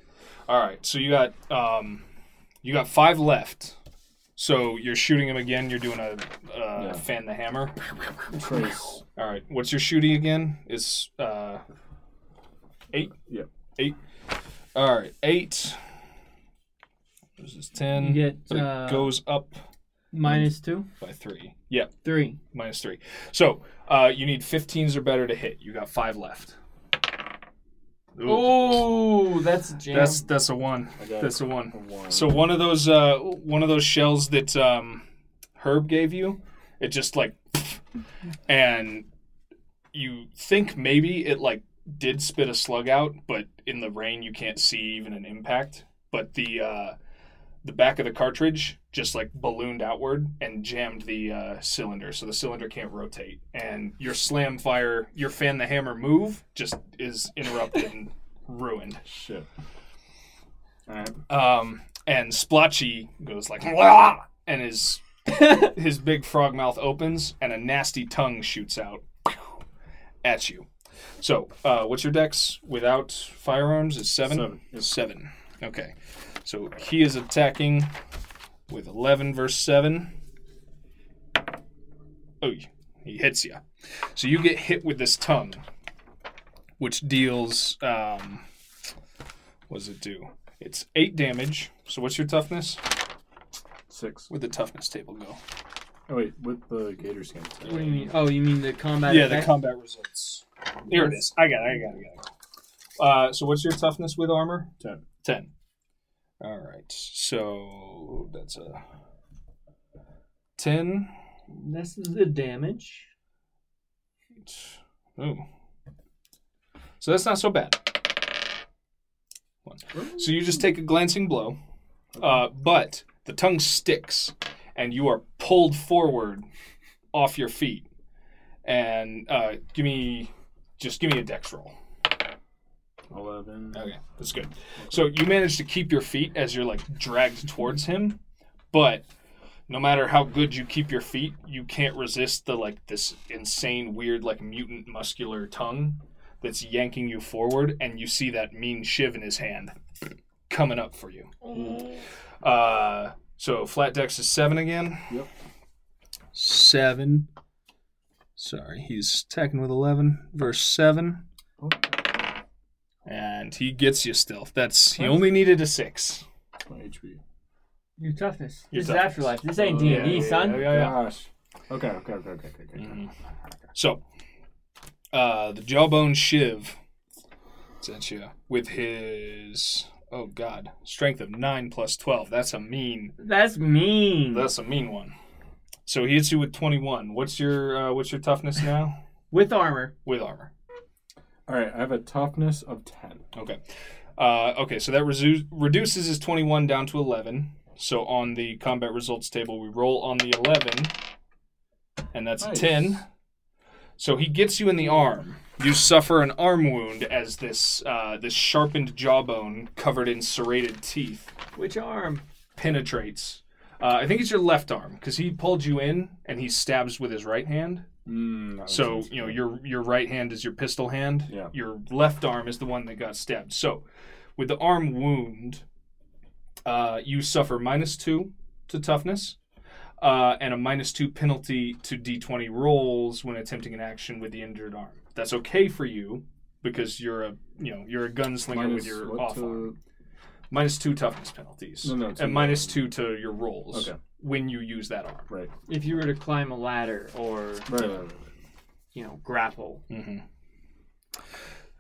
All right, so you got... um. You got five left, so you're shooting him again. You're doing a uh, yeah. fan the hammer. Trace. All right, what's your shooting again? It's uh, eight? Yeah. Eight. All right, eight. This is ten. You get, but it uh, goes up. Minus two? By three. Yeah. Three. Minus three. So uh, you need fifteens or better to hit. You got five left. Oh, that's a jam. That's that's a one. That's a one. a one. So one of those uh, one of those shells that um, Herb gave you, it just like, and you think maybe it like did spit a slug out, but in the rain you can't see even an impact. But the uh, the back of the cartridge just like ballooned outward and jammed the uh, cylinder, so the cylinder can't rotate. And your slam fire, your fan the hammer move just is interrupted and ruined. Shit. All right. Um, and Splotchy goes like, Wah! And his his big frog mouth opens, and a nasty tongue shoots out at you. So, uh, what's your dex without firearms? Is seven? Seven. It's seven. Okay. So he is attacking. With eleven versus seven. Oh, he hits you. So you get hit with this tongue, which deals, um, what does it do? It's eight damage. So what's your toughness? Six. Where'd the toughness table go? Oh, wait, with the gator skin. What do you mean? Oh, you mean the combat? Yeah, attack? The combat results. Here it is. I got it, I got it, I got it. Uh, so what's your toughness with armor? Ten. Ten. All right, so that's a ten. This is the damage. Oh. So that's not so bad. One. So you just take a glancing blow, uh, but the tongue sticks, and you are pulled forward off your feet. And uh, give me, just give me a dex roll. eleven. Okay, that's good. So you manage to keep your feet as you're like dragged towards him, but no matter how good you keep your feet, you can't resist the like this insane, weird, like mutant muscular tongue that's yanking you forward, and you see that mean shiv in his hand coming up for you. Mm. Uh, so flat dex is seven again. Yep. Seven. Sorry, he's attacking with eleven. Verse seven. Okay. And he gets you still. That's he only needed a six. My H P. Your toughness. Your this toughness. Is afterlife. This ain't D and D, oh, yeah, yeah, son. Yeah, yeah, yeah. Gosh. Okay, okay, okay, okay, okay. Mm-hmm. So, uh, the jawbone shiv. It's at you with his oh god strength of nine plus twelve. That's a mean. That's mean. That's a mean one. So he hits you with twenty-one. What's your uh, what's your toughness now? With armor. With armor. All right, I have a toughness of ten. Okay. Uh, okay, so that resu- reduces his twenty-one down to eleven. So on the combat results table, we roll on the eleven, and that's nice. A ten. So he gets you in the arm. You suffer an arm wound as this uh, this sharpened jawbone covered in serrated teeth. Which arm? Penetrates. Uh, I think it's your left arm, because he pulled you in, and he stabs with his right hand. Mm, so, you know, your your right hand is your pistol hand. Yeah. Your left arm is the one that got stabbed. So, with the arm wound, uh, you suffer minus two to toughness uh, and a minus two penalty to d twenty rolls when attempting an action with the injured arm. That's okay for you because you're a you know you're a gunslinger minus with your off arm. Minus two toughness penalties no, no, and long. minus two to your rolls. Okay. When you use that arm. Right. If you were to climb a ladder or, right, right, right, right. you know, grapple. Mm-hmm.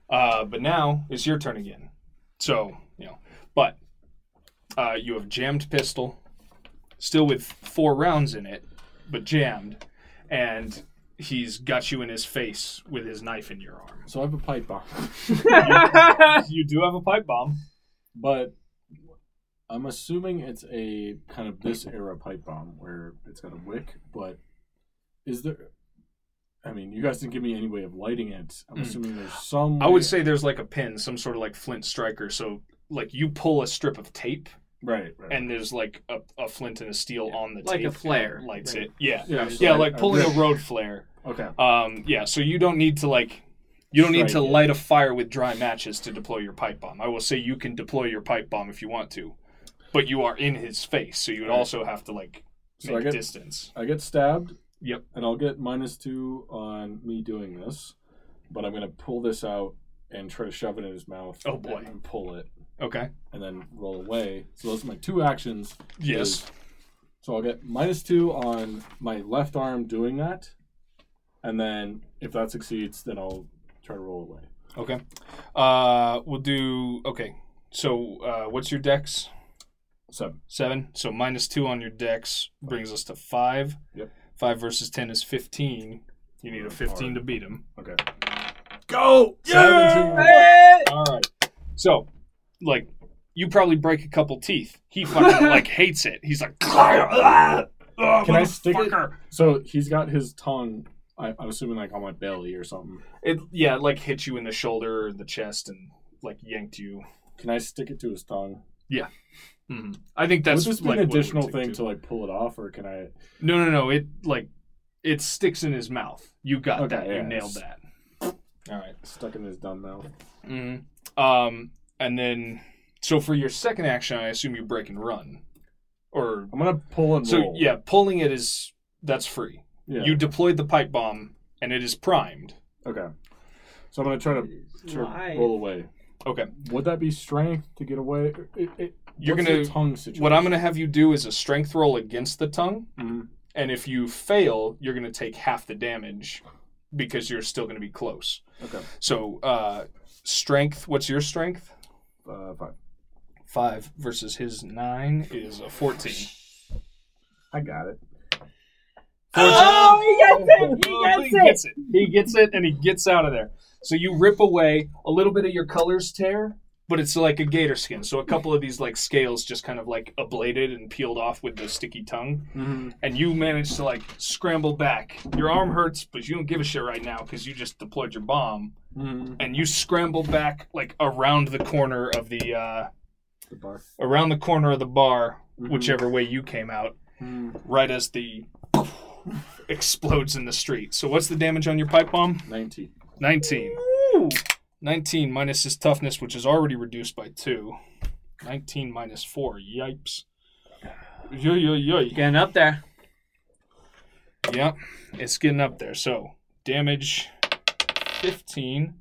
Uh, but now it's your turn again. So, you know, but uh, you have jammed pistol, still with four rounds in it, but jammed, and he's got you in his face with his knife in your arm. So I have a pipe bomb. You do have a pipe bomb. But I'm assuming it's a kind of this era pipe bomb where it's got a wick, but is there, I mean, you guys didn't give me any way of lighting it. I'm mm. assuming there's some way. I would say there's like a pin, some sort of like flint striker. So like you pull a strip of tape. Right, right. And there's like a, a flint and a steel yeah. on the like tape. Like a flare. Lights right. it. Yeah. Yeah, yeah, so yeah like, like pulling a road flare. Okay. Um. Yeah, so you don't need to like... You don't need to light a fire with dry matches to deploy your pipe bomb. I will say you can deploy your pipe bomb if you want to, but you are in his face, so you would also have to like make so I get, distance. I get stabbed. Yep. And I'll get minus two on me doing this, but I'm going to pull this out and try to shove it in his mouth. Oh boy! And, and pull it. Okay. And then roll away. So those are my two actions. Yes. Is, so I'll get minus two on my left arm doing that, and then if that succeeds, then I'll. Try to roll away. Okay. Uh, we'll do... Okay. So, uh, what's your dex? Seven. Seven. So, minus two on your dex brings us to five. Yep. Five versus ten is fifteen. You need a fifteen right. to beat him. Okay. Go! Yeah! All right. So, like, you probably break a couple teeth. He fucking, like, hates it. He's like... Ah, ah, Can I stick fucker. it? So, he's got his tongue... I, I'm assuming like on my belly or something. It yeah, it like hit you in the shoulder or the chest and like yanked you. Can I stick it to his tongue? Yeah. Mm-hmm. I think that's would this be like an additional thing to. to like pull it off, or can I? No, no, no. It like it sticks in his mouth. You got okay, that. Yeah, you nailed that. All right, stuck in his dumb mouth. Mm-hmm. Um, and then so for your second action, I assume you break and run, or I'm gonna pull and so roll. Yeah, pulling it is that's free. Yeah. You deployed the pipe bomb, and it is primed. Okay. So I'm going to try to, to roll away. Okay. Would that be strength to get away? It, it, You're what's gonna, the tongue situation? What I'm going to have you do is a strength roll against the tongue, mm-hmm. and if you fail, you're going to take half the damage because you're still going to be close. Okay. So uh, strength, what's your strength? Uh, five. Five versus his nine is a fourteen. I got it. fourteen. Oh, he gets it! He gets, oh, he gets it. it! He gets it, and he gets out of there. So you rip away a little bit of your colors tear, but it's like a gator skin. So a couple of these like scales just kind of like ablated and peeled off with the sticky tongue, mm-hmm. and you manage to like scramble back. Your arm hurts, but you don't give a shit right now because you just deployed your bomb, mm-hmm. and you scramble back like around the corner of the, uh, the bar, around the corner of the bar, mm-hmm. whichever way you came out, mm-hmm. right as the explodes in the street. So what's the damage on your pipe bomb? nineteen. nineteen. Ooh. nineteen minus his toughness, which is already reduced by two. nineteen minus four. Yipes. Yo, yo, yo. Getting up there. Yeah, it's getting up there. So damage fifteen.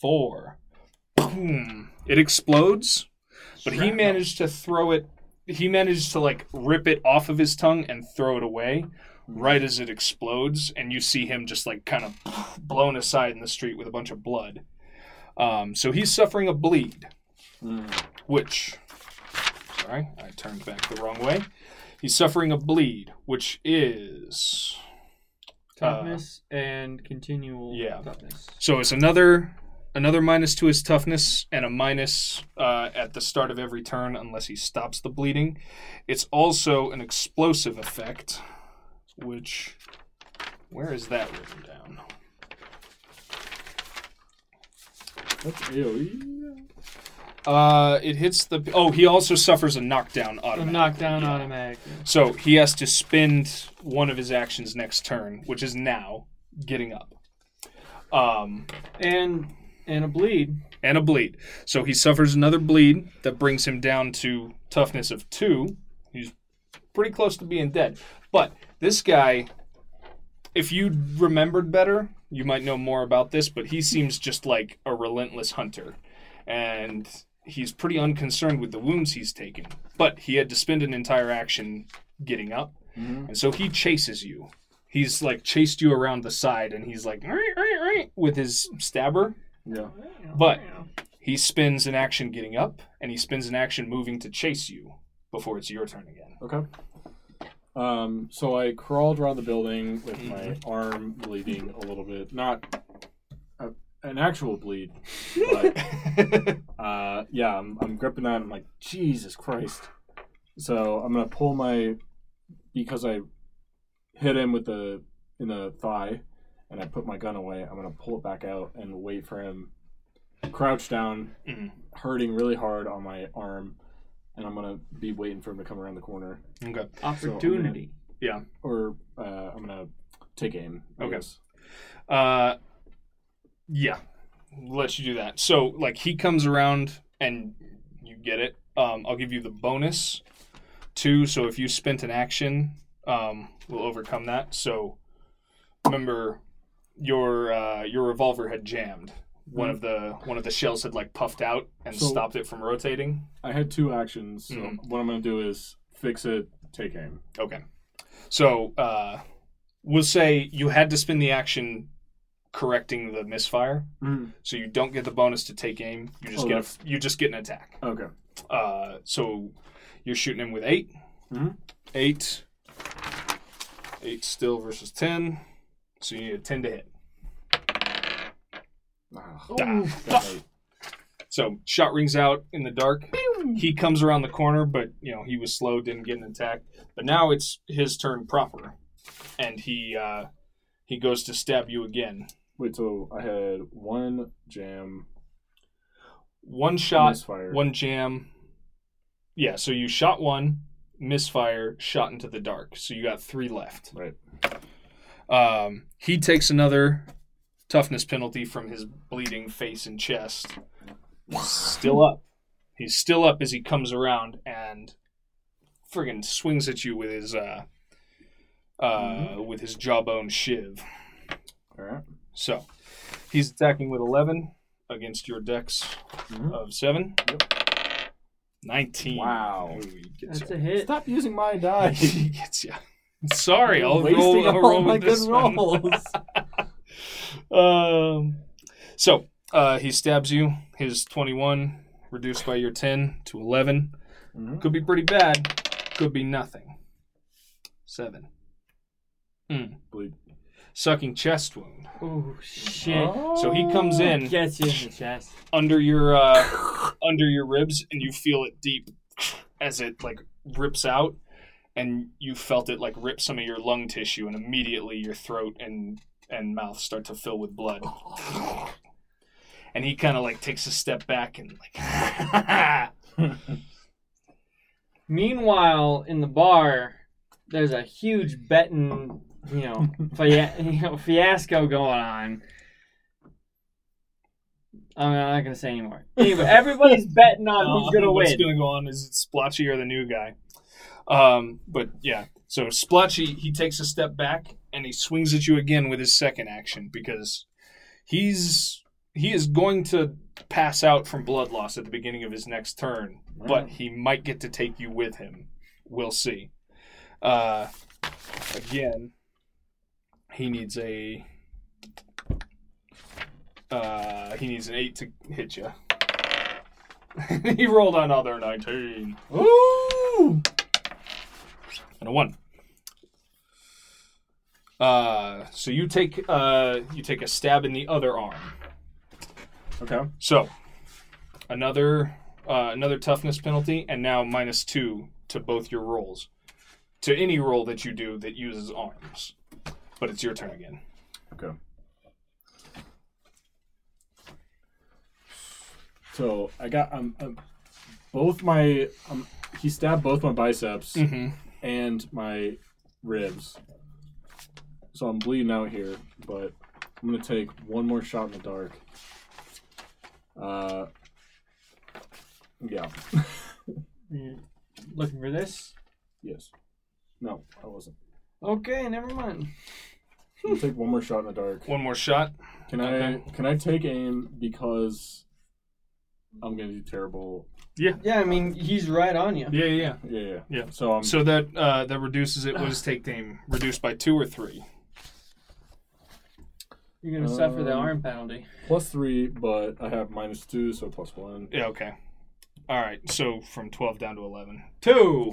four. Boom. It explodes, but he managed to throw it He managed to, like, rip it off of his tongue and throw it away right as it explodes, and you see him just, like, kind of blown aside in the street with a bunch of blood. Um, so he's suffering a bleed, mm. which... Sorry, I turned back the wrong way. He's suffering a bleed, which is... Toughness uh, and continual yeah. toughness. So it's another another minus to his toughness, and a minus uh, at the start of every turn unless he stops the bleeding. It's also an explosive effect, which... Where is that written down? That's ill. Uh, it hits the... Oh, he also suffers a knockdown automatic. A knockdown yeah. automatic. Yeah. So he has to spend one of his actions next turn, which is now getting up. Um, and... And a bleed. And a bleed. So he suffers another bleed that brings him down to toughness of two. He's pretty close to being dead. But this guy, if you remembered better, you might know more about this, but he seems just like a relentless hunter. And he's pretty unconcerned with the wounds he's taken. But he had to spend an entire action getting up. Mm-hmm. And so he chases you. He's like chased you around the side, and he's like, right, right, right, with his stabber. Yeah, but he spends an action getting up, and he spends an action moving to chase you before it's your turn again. Okay. Um, so I crawled around the building with my arm bleeding a little bit. Not a, an actual bleed, but uh, yeah, I'm, I'm gripping that. And I'm like, Jesus Christ. So I'm going to pull my, because I hit him with the, in the thigh. And I put my gun away. I'm going to pull it back out and wait for him. Crouch down, hurting really hard on my arm. And I'm going to be waiting for him to come around the corner. Okay. Opportunity. So gonna, yeah. Or uh, I'm going to take aim. I okay. guess. Uh, yeah. Let you do that. So, like, he comes around and you get it. Um, I'll give you the bonus, too. So if you spent an action, um, we'll overcome that. So remember... Your uh, your revolver had jammed. One of the one of the shells had like puffed out and so stopped it from rotating. I had two actions. So mm-hmm. What I'm going to do is fix it, take aim. Okay. So uh, we'll say you had to spend the action correcting the misfire. Mm. So you don't get the bonus to take aim. You just oh, get a, you just get an attack. Okay. Uh, so you're shooting him with eight. Mm-hmm. Eight. Eight still versus ten. So you need a ten to hit. Oh, so shot rings out in the dark. He comes around the corner, but you know he was slow, didn't get an attack. But now it's his turn proper, and he uh, he goes to stab you again. Wait, so I had one jam, one shot, misfire. One jam. Yeah, so you shot one, misfire, shot into the dark. So you got three left. Right. Um, he takes another toughness penalty from his bleeding face and chest. Still up. He's still up as he comes around and friggin' swings at you with his uh, uh, mm-hmm. with his jawbone shiv. All right. So he's attacking with eleven against your dex mm-hmm. of seven. Yep. nineteen. Wow. That's you. A hit. Stop using my die. He gets you. Sorry, I'll roll, I'll roll with this rolls. um, So, uh, he stabs you. His twenty-one, reduced by your ten to eleven. Mm-hmm. Could be pretty bad. Could be nothing. seven. Mm. Bleed. Sucking chest wound. Oh, shit. Oh, so he comes in, gets you in the chest. Under your, uh, under your ribs, and you feel it deep as it, like, rips out. And you felt it like rip some of your lung tissue, and immediately your throat and, and mouth start to fill with blood. And he kind of like takes a step back and like. Meanwhile, in the bar, there's a huge betting, you know, fia- you know fiasco going on. I'm not gonna say anymore. Anyway, everybody's betting on uh, who's gonna what's win. What's going on? Is it Splotchy or the new guy? Um, but yeah, so Splotchy, he takes a step back and he swings at you again with his second action because he's, he is going to pass out from blood loss at the beginning of his next turn, wow. But he might get to take you with him. We'll see. Uh, again, he needs a, uh, he needs an eight to hit you. He rolled another nineteen. Ooh! And a one. Uh, so you take uh, you take a stab in the other arm. Okay. So, another uh, another toughness penalty, and now minus two to both your rolls. To any roll that you do that uses arms. But it's your turn again. Okay. So, I got... Um, um, both my... Um, he stabbed both my biceps mm-hmm. and my ribs. So, I'm bleeding out here, but I'm going to take one more shot in the dark. Uh, yeah. You looking for this? Yes. No, I wasn't. Okay, never mind. I'll take one more shot in the dark. One more shot? Can okay. I can I take aim because I'm gonna do terrible? Yeah. Yeah, I mean he's right on you. Yeah, yeah, yeah, yeah, yeah. yeah. So um, so that uh, that reduces it. We'll just take aim reduced by two or three. You're gonna um, suffer the arm penalty. Plus three, but I have minus two, so plus one. Yeah. Okay. All right. So from twelve down to eleven. Two.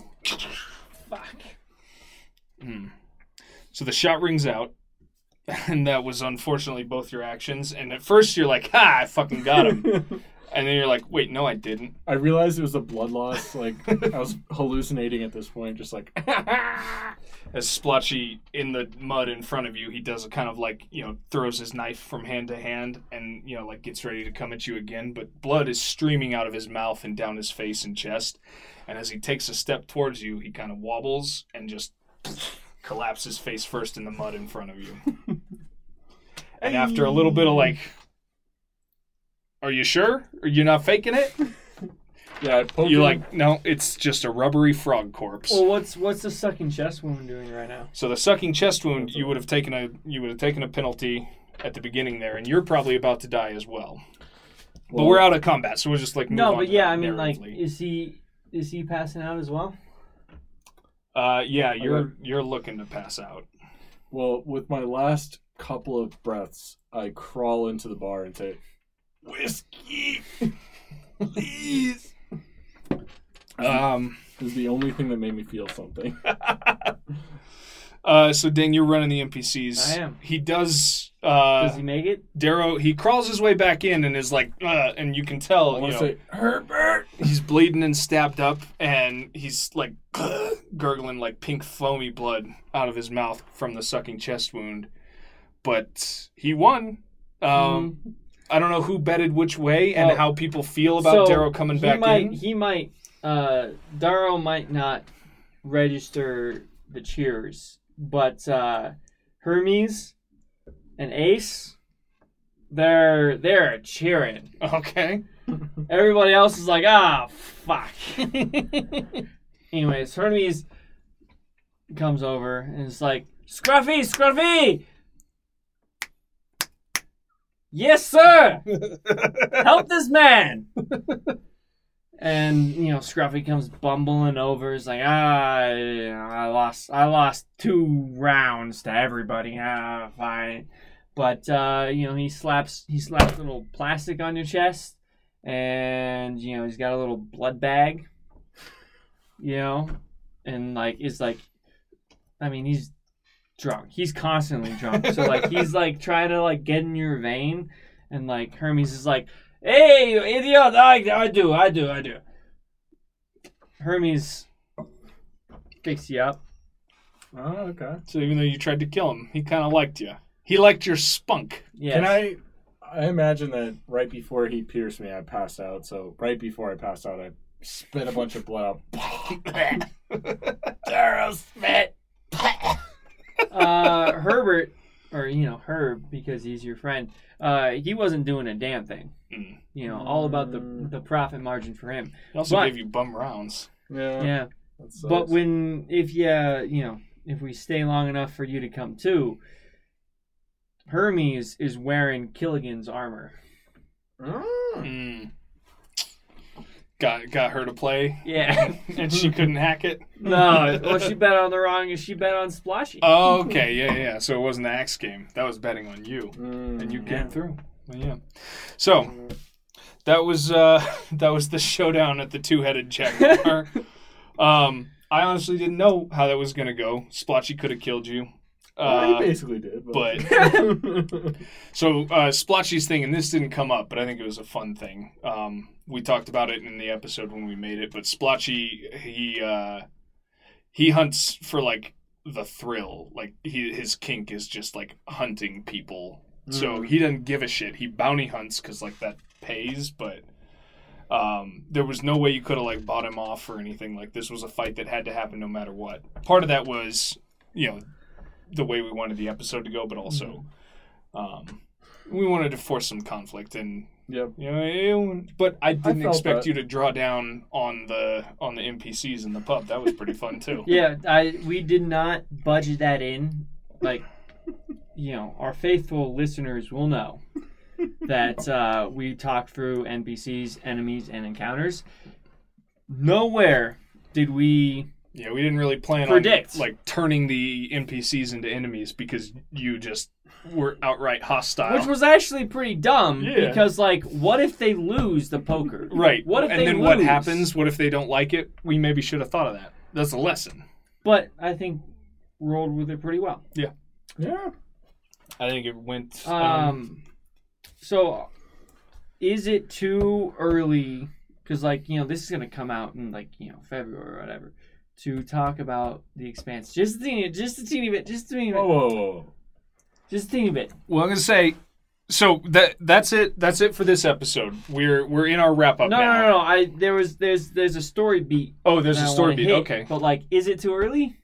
Fuck. Mm. So the shot rings out, and that was unfortunately both your actions. And at first you're like, "Ha! I fucking got him," and then you're like, "Wait, no, I didn't." I realized it was a blood loss. Like I was hallucinating at this point, just like. As Splotchy in the mud in front of you, he does a kind of like, you know, throws his knife from hand to hand and, you know, like gets ready to come at you again. But blood is streaming out of his mouth and down his face and chest. And as he takes a step towards you, he kind of wobbles and just collapses face first in the mud in front of you. And after a little bit of like, are you sure? Are you not faking it? Yeah, you're like, no, it's just a rubbery frog corpse. Well, what's what's the sucking chest wound doing right now? So the sucking chest wound, you would have taken a you would have taken a penalty at the beginning there, and you're probably about to die as well. Well, but we're out of combat, so we're just like move no, on but to yeah, I mean, narratively. Like, is he is he passing out as well? Uh, yeah, you're you're looking to pass out. Well, with my last couple of breaths, I crawl into the bar and say, "Whiskey, please." Um, this is the only thing that made me feel something. uh, so Dane, you're running the N P Cs. I am. He does. Uh, does he make it? Darrow. He crawls his way back in and is like, uh, and you can tell. I want to say, Herbert. He's bleeding and stabbed up, and he's like uh, gurgling like pink foamy blood out of his mouth from the sucking chest wound. But he won. Um, mm. I don't know who betted which way and oh. how people feel about so Darrow coming back might, in. He might. Uh, Darrow might not register the cheers, but uh, Hermes and Ace, they're they're cheering. Okay. Everybody else is like, ah, fuck. Anyways, Hermes comes over and is like, Scruffy, Scruffy! Yes, sir! Help this man! And, you know, Scruffy comes bumbling over. He's like, ah, I lost I lost two rounds to everybody. Ah, fine. But, uh, you know, he slaps he slaps a little plastic on your chest. And, you know, he's got a little blood bag. You know? And, like, it's like, I mean, he's drunk. He's constantly drunk. So, like, he's, like, trying to, like, get in your vein. And, like, Hermes is like, hey, you idiot! I, I do, I do, I do. Hermes picks you up. Oh, okay. So even though you tried to kill him, he kind of liked you. He liked your spunk. Yes. Can I? I imagine that right before he pierced me, I passed out. So right before I passed out, I spit a bunch of blood out. Darrow spit. uh, Herbert. Or, you know, Herb, because he's your friend, uh, he wasn't doing a damn thing. Mm. You know, all about the the profit margin for him. He also but, gave you bum rounds. Yeah. Yeah. But when, if you, you know, if we stay long enough for you to come to, Hermes is wearing Killigan's armor. Mm. Got got her to play. Yeah. And she couldn't hack it. No, well, she bet on the wrong, she bet on Splotchy. Oh, okay, yeah, yeah. So it wasn't the axe game. That was betting on you. Mm, and you came yeah. through. Well, yeah. So, that was uh, that was the showdown at the Two-Headed Jaguar. um, I honestly didn't know how that was going to go. Splotchy could have killed you. Uh, well, he basically did. But, but so uh, Splotchy's thing, and this didn't come up, but I think it was a fun thing. Um, we talked about it in the episode when we made it. But Splotchy, he uh, he hunts for like the thrill. Like he, his kink is just like hunting people. Mm. So he doesn't give a shit. He bounty hunts because like that pays, but. Um, there was no way you could have, like, bought him off or anything. Like, this was a fight that had to happen no matter what. Part of that was, you know, the way we wanted the episode to go, but also um, we wanted to force some conflict. And, yep. you know, but I didn't I expect that. you to draw down on the on the N P Cs in the pub. That was pretty fun, too. Yeah, I we did not budget that in. Like, you know, our faithful listeners will know. That uh, we talked through N P Cs, enemies, and encounters. Nowhere did we yeah we didn't really plan predict. on like turning the N P Cs into enemies because you just were outright hostile, which was actually pretty dumb. Yeah. Because like, what if they lose the poker? Right. What if and they then lose? What happens? What if they don't like it? We maybe should have thought of that. That's a lesson. But I think rolled with it pretty well. Yeah. Yeah. I think it went. Um. um So, is it too early, because, like, you know, this is going to come out in, like, you know, February or whatever, to talk about The Expanse? Just a teeny, just a teeny bit, just a teeny bit. Whoa, whoa, whoa. Just a teeny bit. Well, I'm going to say, so, that that's it That's it for this episode. We're we're in our wrap-up no, now. No, no, no, I, there was, there's, there's a story beat. Oh, there's a story beat, hit, okay. But, like, is it too early?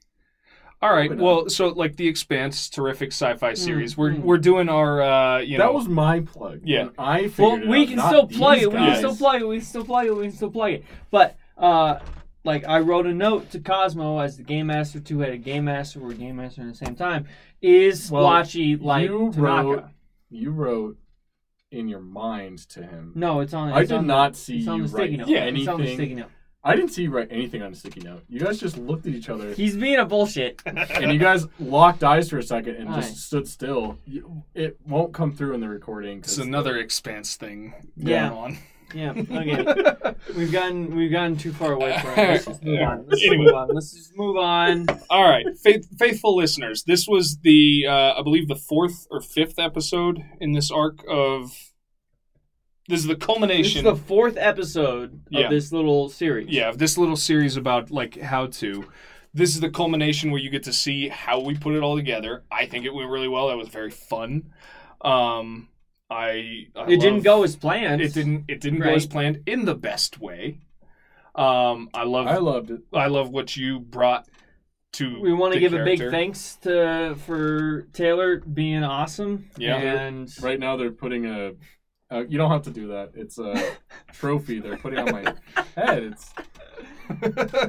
All right, well, so, like, The Expanse, terrific sci-fi series. Mm, we're mm. we're doing our, uh, you know... That was my plug. Yeah. I figured well, we can still plug it. We can still plug it. We can still plug it. We can still plug it. But, uh, like, I wrote a note to Cosmo as the Game Master, Two-Headed Game Master, we're Game Master at the same time, is Splotchy well, like you Tanaka? Wrote, you wrote in your mind to him. No, it's on it's I did on not the, see it's you on the write note. Yeah, anything. It's on the sticky note. I didn't see you write anything on a sticky note. You guys just looked at each other. He's being a bullshit. And you guys locked eyes for a second and Hi. just stood still. It won't come through in the recording. It's another Expanse thing going yeah. on. Yeah. Okay. we've gotten we've gotten too far away from it. Let's just move on. Let's anyway. move on. Let's just move on. All right, Faith, faithful listeners, this was the uh, I believe the fourth or fifth episode in this arc of. This is the culmination. This is the fourth episode yeah. of this little series. Yeah, of this little series about, like, how to. This is the culmination where you get to see how we put it all together. I think it went really well. That was very fun. Um, I, I It love, didn't go as planned. It didn't It didn't right. go as planned in the best way. Um, I love. I loved it. I love what you brought to We want to give character. a big thanks to for Taylor being awesome. Yeah. And right now they're putting a... Uh, you don't have to do that. It's a trophy they're putting on my head. It's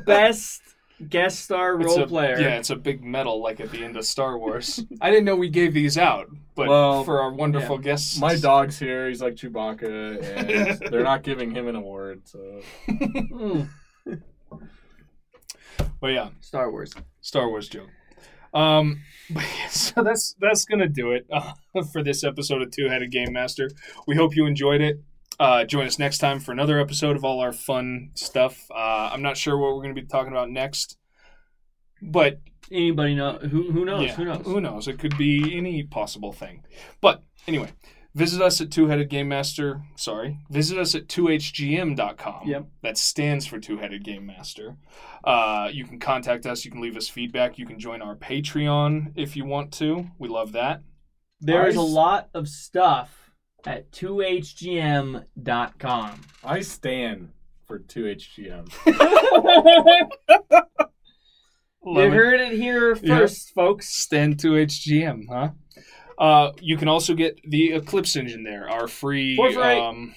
best guest star role a, player. Yeah, it's a big medal like at the end of Star Wars. I didn't know we gave these out, but well, for our wonderful yeah. guests. My dog's here. He's like Chewbacca, and they're not giving him an award. So, but yeah, Star Wars. Star Wars joke. Um, but yeah, so that's that's gonna do it uh, for this episode of Two-Headed Game Master. We hope you enjoyed it. Uh, join us next time for another episode of all our fun stuff. Uh, I'm not sure what we're gonna be talking about next, but anybody know who who knows yeah, who knows who knows it could be any possible thing. But anyway, visit us at Two-Headed Game Master. Sorry, visit us at two h g m dot com. Yep, that stands for Two-Headed Game Master. Uh, you can contact us. You can leave us feedback. You can join our Patreon if you want to. We love that. There is a lot of stuff at two h g m dot com. I stand for two h g m. You heard it here first, yeah. folks. Stand two h g m, huh? Uh, you can also get the Eclipse Engine there, our free, um,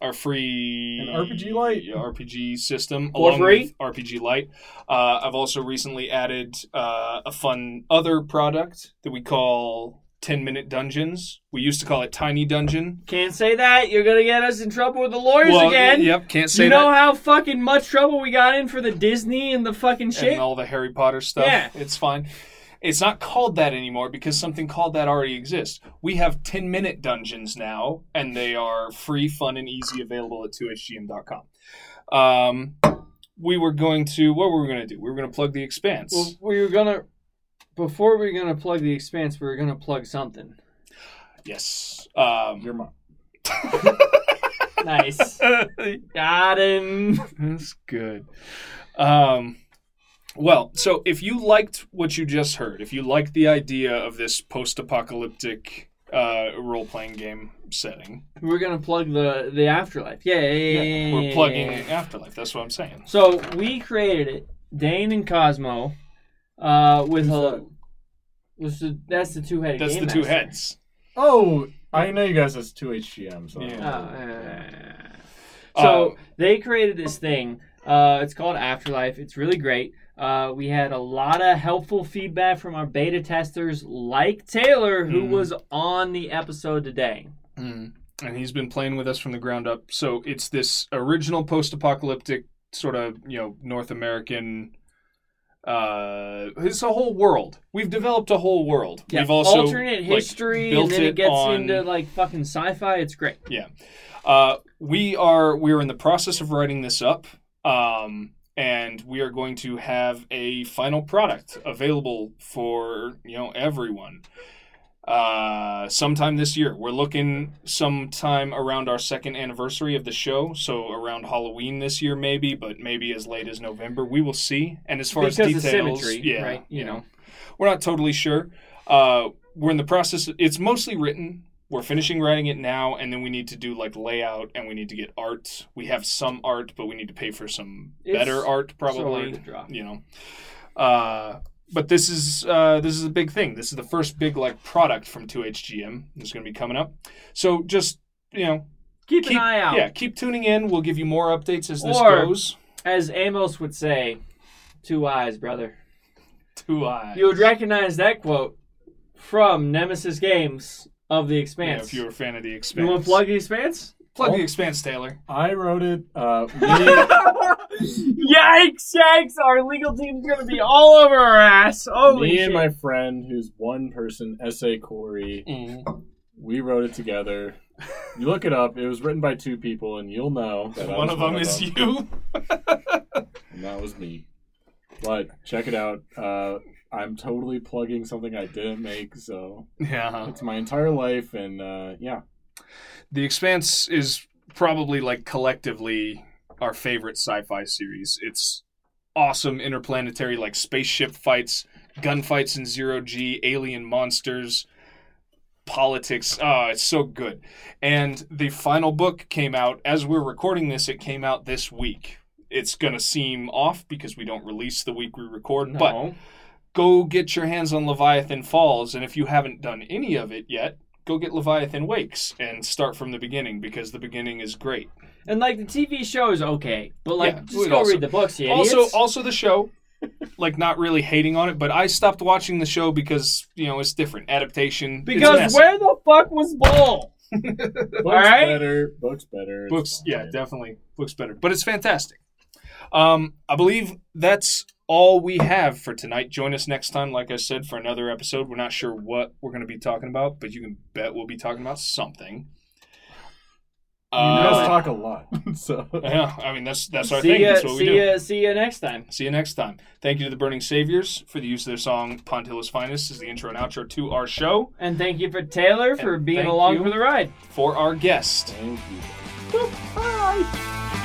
our free An R P G Lite, R P G system, For along free? with R P G Lite. Uh, I've also recently added uh, a fun other product that we call ten-minute dungeons. We used to call it Tiny Dungeon. Can't say that. You're gonna get us in trouble with the lawyers well, again. Yep. Can't say that. You know that. How fucking much trouble we got in for the Disney and the fucking shit and all the Harry Potter stuff. Yeah, it's fine. It's not called that anymore because something called that already exists. We have ten-minute dungeons now, and they are free, fun, and easy, available at two h g m dot com. Um, we were going to... What were we going to do? We were going to plug The Expanse. Well, we were going to... before we we're going to plug The Expanse, we we're going to plug something. Yes. Um, Your mom. Nice. Got him. That's good. Um, well, so if you liked what you just heard, if you liked the idea of this post-apocalyptic uh, role-playing game setting. We're going to plug the, the Afterlife. Yeah, yeah, yeah, yeah, yeah. We're plugging Afterlife. That's what I'm saying. So we created it. Dane and Cosmo uh, with a... That's the, that's the two-headed That's game the master. Two heads. Oh, I know you guys as two H G Ms. So. Yeah. Oh, uh, so uh, they created this thing. Uh, it's called Afterlife. It's really great. Uh, we had a lot of helpful feedback from our beta testers, like Taylor, who mm. was on the episode today. Mm. And he's been playing with us from the ground up. So it's this original post-apocalyptic sort of, you know, North American... Uh, it's a whole world. We've developed a whole world. Yeah, we've also alternate history, like, and then it, it gets on... into like fucking sci-fi. It's great. Yeah, uh, we are we are in the process of writing this up, um, and we are going to have a final product available for you know everyone. Uh, sometime this year. We're looking sometime around our second anniversary of the show, so around Halloween this year maybe, but maybe as late as November. We will see. And as far because as details, of symmetry, yeah, right? You yeah. know, we're not totally sure. Uh, we're in the process. It's mostly written. We're finishing writing it now, and then we need to do like layout, and we need to get art. We have some art, but we need to pay for some it's better art probably. So hard to draw. You know. Uh But this is uh, this is a big thing. This is the first big like product from two H G M that's going to be coming up. So just you know, keep, keep an eye out. Yeah, keep tuning in. We'll give you more updates as this or, goes. As Amos would say, two eyes, brother. Two eyes. You would recognize that quote from Nemesis Games of The Expanse. Yeah, if you're a fan of The Expanse, you want to plug The Expanse? Plug oh. The Expanse, Taylor. I wrote it. Uh, me... Yikes, yikes. Our legal team's going to be all over our ass. Holy me shit. And my friend, who's one person, S A Corey, mm. we wrote it together. You look it up. It was written by two people, and you'll know that one of them one is of them. You. And that was me. But check it out. Uh, I'm totally plugging something I didn't make, so yeah, it's my entire life, and uh, yeah. The Expanse is probably, like, collectively our favorite sci-fi series. It's awesome interplanetary, like, spaceship fights, gunfights in zero-G, alien monsters, politics. Oh, it's so good. And the final book came out. As we're recording this, it came out this week. It's going to seem off because we don't release the week we record, no. but go get your hands on Leviathan Falls, and if you haven't done any of it yet... go get Leviathan Wakes and start from the beginning because the beginning is great. And, like, the T V show is okay, but, like, yeah, just go also, read the books, you idiots. Also, also the show, like, not really hating on it, but I stopped watching the show because, you know, it's different. Adaptation. Because where the fuck was Bull? Books All right? better. Books better. Books, yeah, definitely. Books better. But it's fantastic. Um, I believe that's... all we have for tonight. Join us next time, like I said, for another episode. We're not sure what we're going to be talking about, but you can bet we'll be talking about something. You uh, guys talk a lot. So. Yeah, I mean, that's that's our see thing. Ya, that's what we do. Ya, see you next time. See you next time. Thank you to the Burning Saviors for the use of their song Pontillo's Finest as the intro and outro to our show. And thank you for Taylor for and being along for the ride. For our guest. Thank you. Bye.